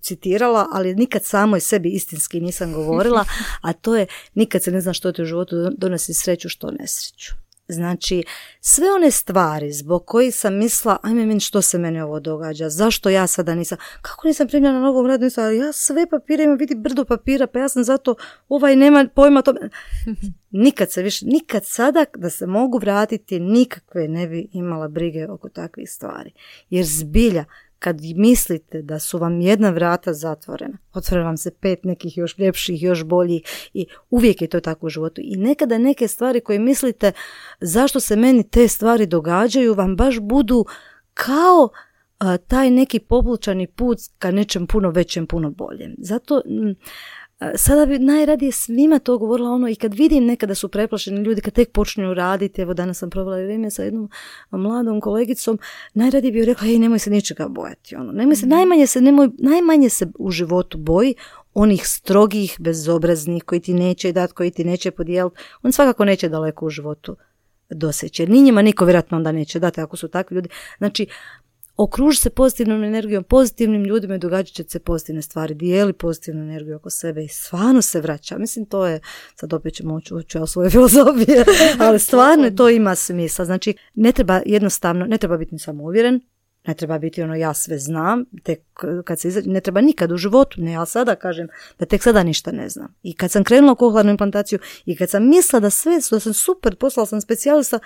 citirala, ali nikad samoj sebi istinski nisam govorila, a to je nikad se ne zna što ti u životu donosi sreću, što nesreću. Znači, sve one stvari zbog kojih sam mislila, ajme meni što se meni ovo događa, zašto ja sada nisam, kako nisam primljena na novom radu, nisam, ja sve papire imam, vidi brdo papira, pa ja sam zato, ovaj nema pojma tome. Nikad se više, nikad sada da se mogu vratiti, nikakve ne bi imala brige oko takvih stvari. Jer zbilja, kad mislite da su vam jedna vrata zatvorena, otvore vam se 5 nekih još ljepših, još boljih i uvijek je to tako u životu. I nekada neke stvari koje mislite zašto se meni te stvari događaju vam baš budu kao taj neki poplučani put ka nečem puno većem, puno boljem. Zato sada bi najradije svima to govorila, ono, i kad vidim nekada su preplašeni ljudi kad tek počinju raditi, evo danas sam provela vrijeme sa jednom mladom kolegicom, najradije bi joj rekla, ej, nemoj se ničega bojati, ono, nemoj se, najmanje se u životu boji onih strogih, bezobraznih koji ti neće dati, koji ti neće podijeliti, on svakako neće daleko u životu doseći, jer ni njima niko vjerojatno onda neće dati ako su takvi ljudi. Znači, okruži se pozitivnom energijom, pozitivnim ljudima i događat će se pozitivne stvari. Dijeli pozitivnu energiju oko sebe i stvarno se vraća. Mislim, to je, sad opet ćemo ući o svoje filozofije, ali stvarno to ima smisla. Znači, ne treba jednostavno, ne treba biti ni samouvjeren, ne treba biti ono ja sve znam, tek kad se ne treba nikad u životu, ne ja sada kažem da tek sada ništa ne znam. I kad sam krenula u kohlarnu implantaciju i kad sam mislila da sve, da sam super, poslala sam specijalista,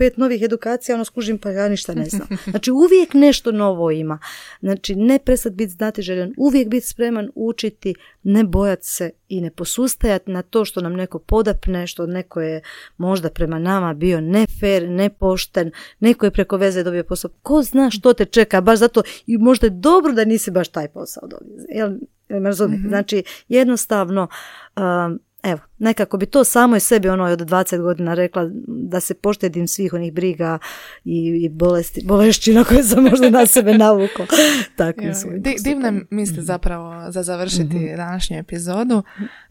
5 novih edukacija, ono skužim, pa ja ništa ne znam. Znači, uvijek nešto novo ima. Znači, ne prestati biti znatiželjan, uvijek biti spreman učiti, ne bojati se i ne posustajati na to što nam neko podapne, što neko je možda prema nama bio nefer, nepošten, neko je preko veze dobio posao. Ko zna što te čeka, baš zato i možda je dobro da nisi baš taj posao dobio. Jel, Znači, jednostavno, evo, nekako bi to samo i sebi ono od 20 godina rekla da se poštedim svih onih briga i bolešćina koje sam možda na sebe navukla. Divne misli zapravo za završiti današnju epizodu.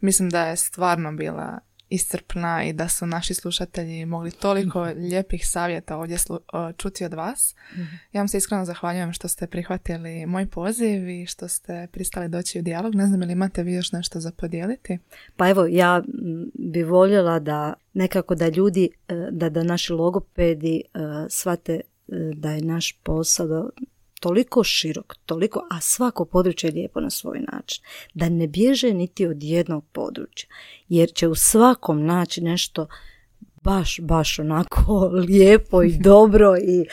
Mislim da je stvarno bila iscrpna i da su naši slušatelji mogli toliko lijepih savjeta ovdje čuti od vas. Ja vam se iskreno zahvaljujem što ste prihvatili moj poziv i što ste pristali doći u dijalog. Ne znam, ili imate vi još nešto za podijeliti? Pa evo, ja bi voljela da nekako da ljudi, da naši logopedi shvate da je naš posao toliko širok, toliko, a svako područje je lijepo na svoj način. Da ne bježe niti od jednog područja, jer će u svakom naći nešto baš onako lijepo i dobro i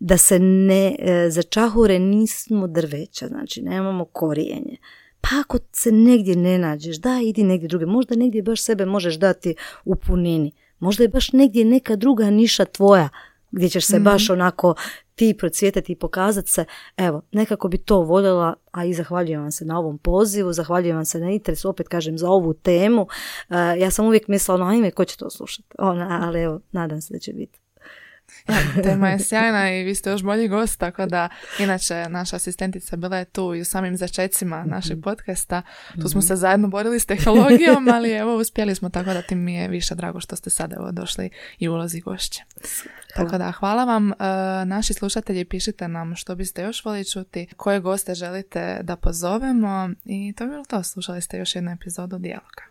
da se ne začahure, nismo drveća, znači nemamo korijenje. Pa ako se negdje ne nađeš, idi negdje druge, možda negdje baš sebe možeš dati u punini, možda je baš negdje neka druga niša tvoja, gdje ćeš se baš onako ti procvjetati i pokazati se. Evo, nekako bi to voljela, a i zahvaljujem vam se na ovom pozivu, zahvaljujem vam se na interesu, opet kažem, za ovu temu. Ja sam uvijek mislila, ko će to slušati? Ali evo, nadam se da će biti. Tema je sjajna i vi ste još bolji gost, tako da, inače, naša asistentica bila je tu i u samim začecima našeg podcasta. Tu smo se zajedno borili s tehnologijom, ali evo, uspjeli smo, tako da tim mi je više drago što ste sada evo došli i ulozi gošće. Tako da, hvala vam. Naši slušatelji, pišite nam što biste još voljeli čuti, koje goste želite da pozovemo, i to je bilo to. Slušali ste još jednu epizodu Dijaloga.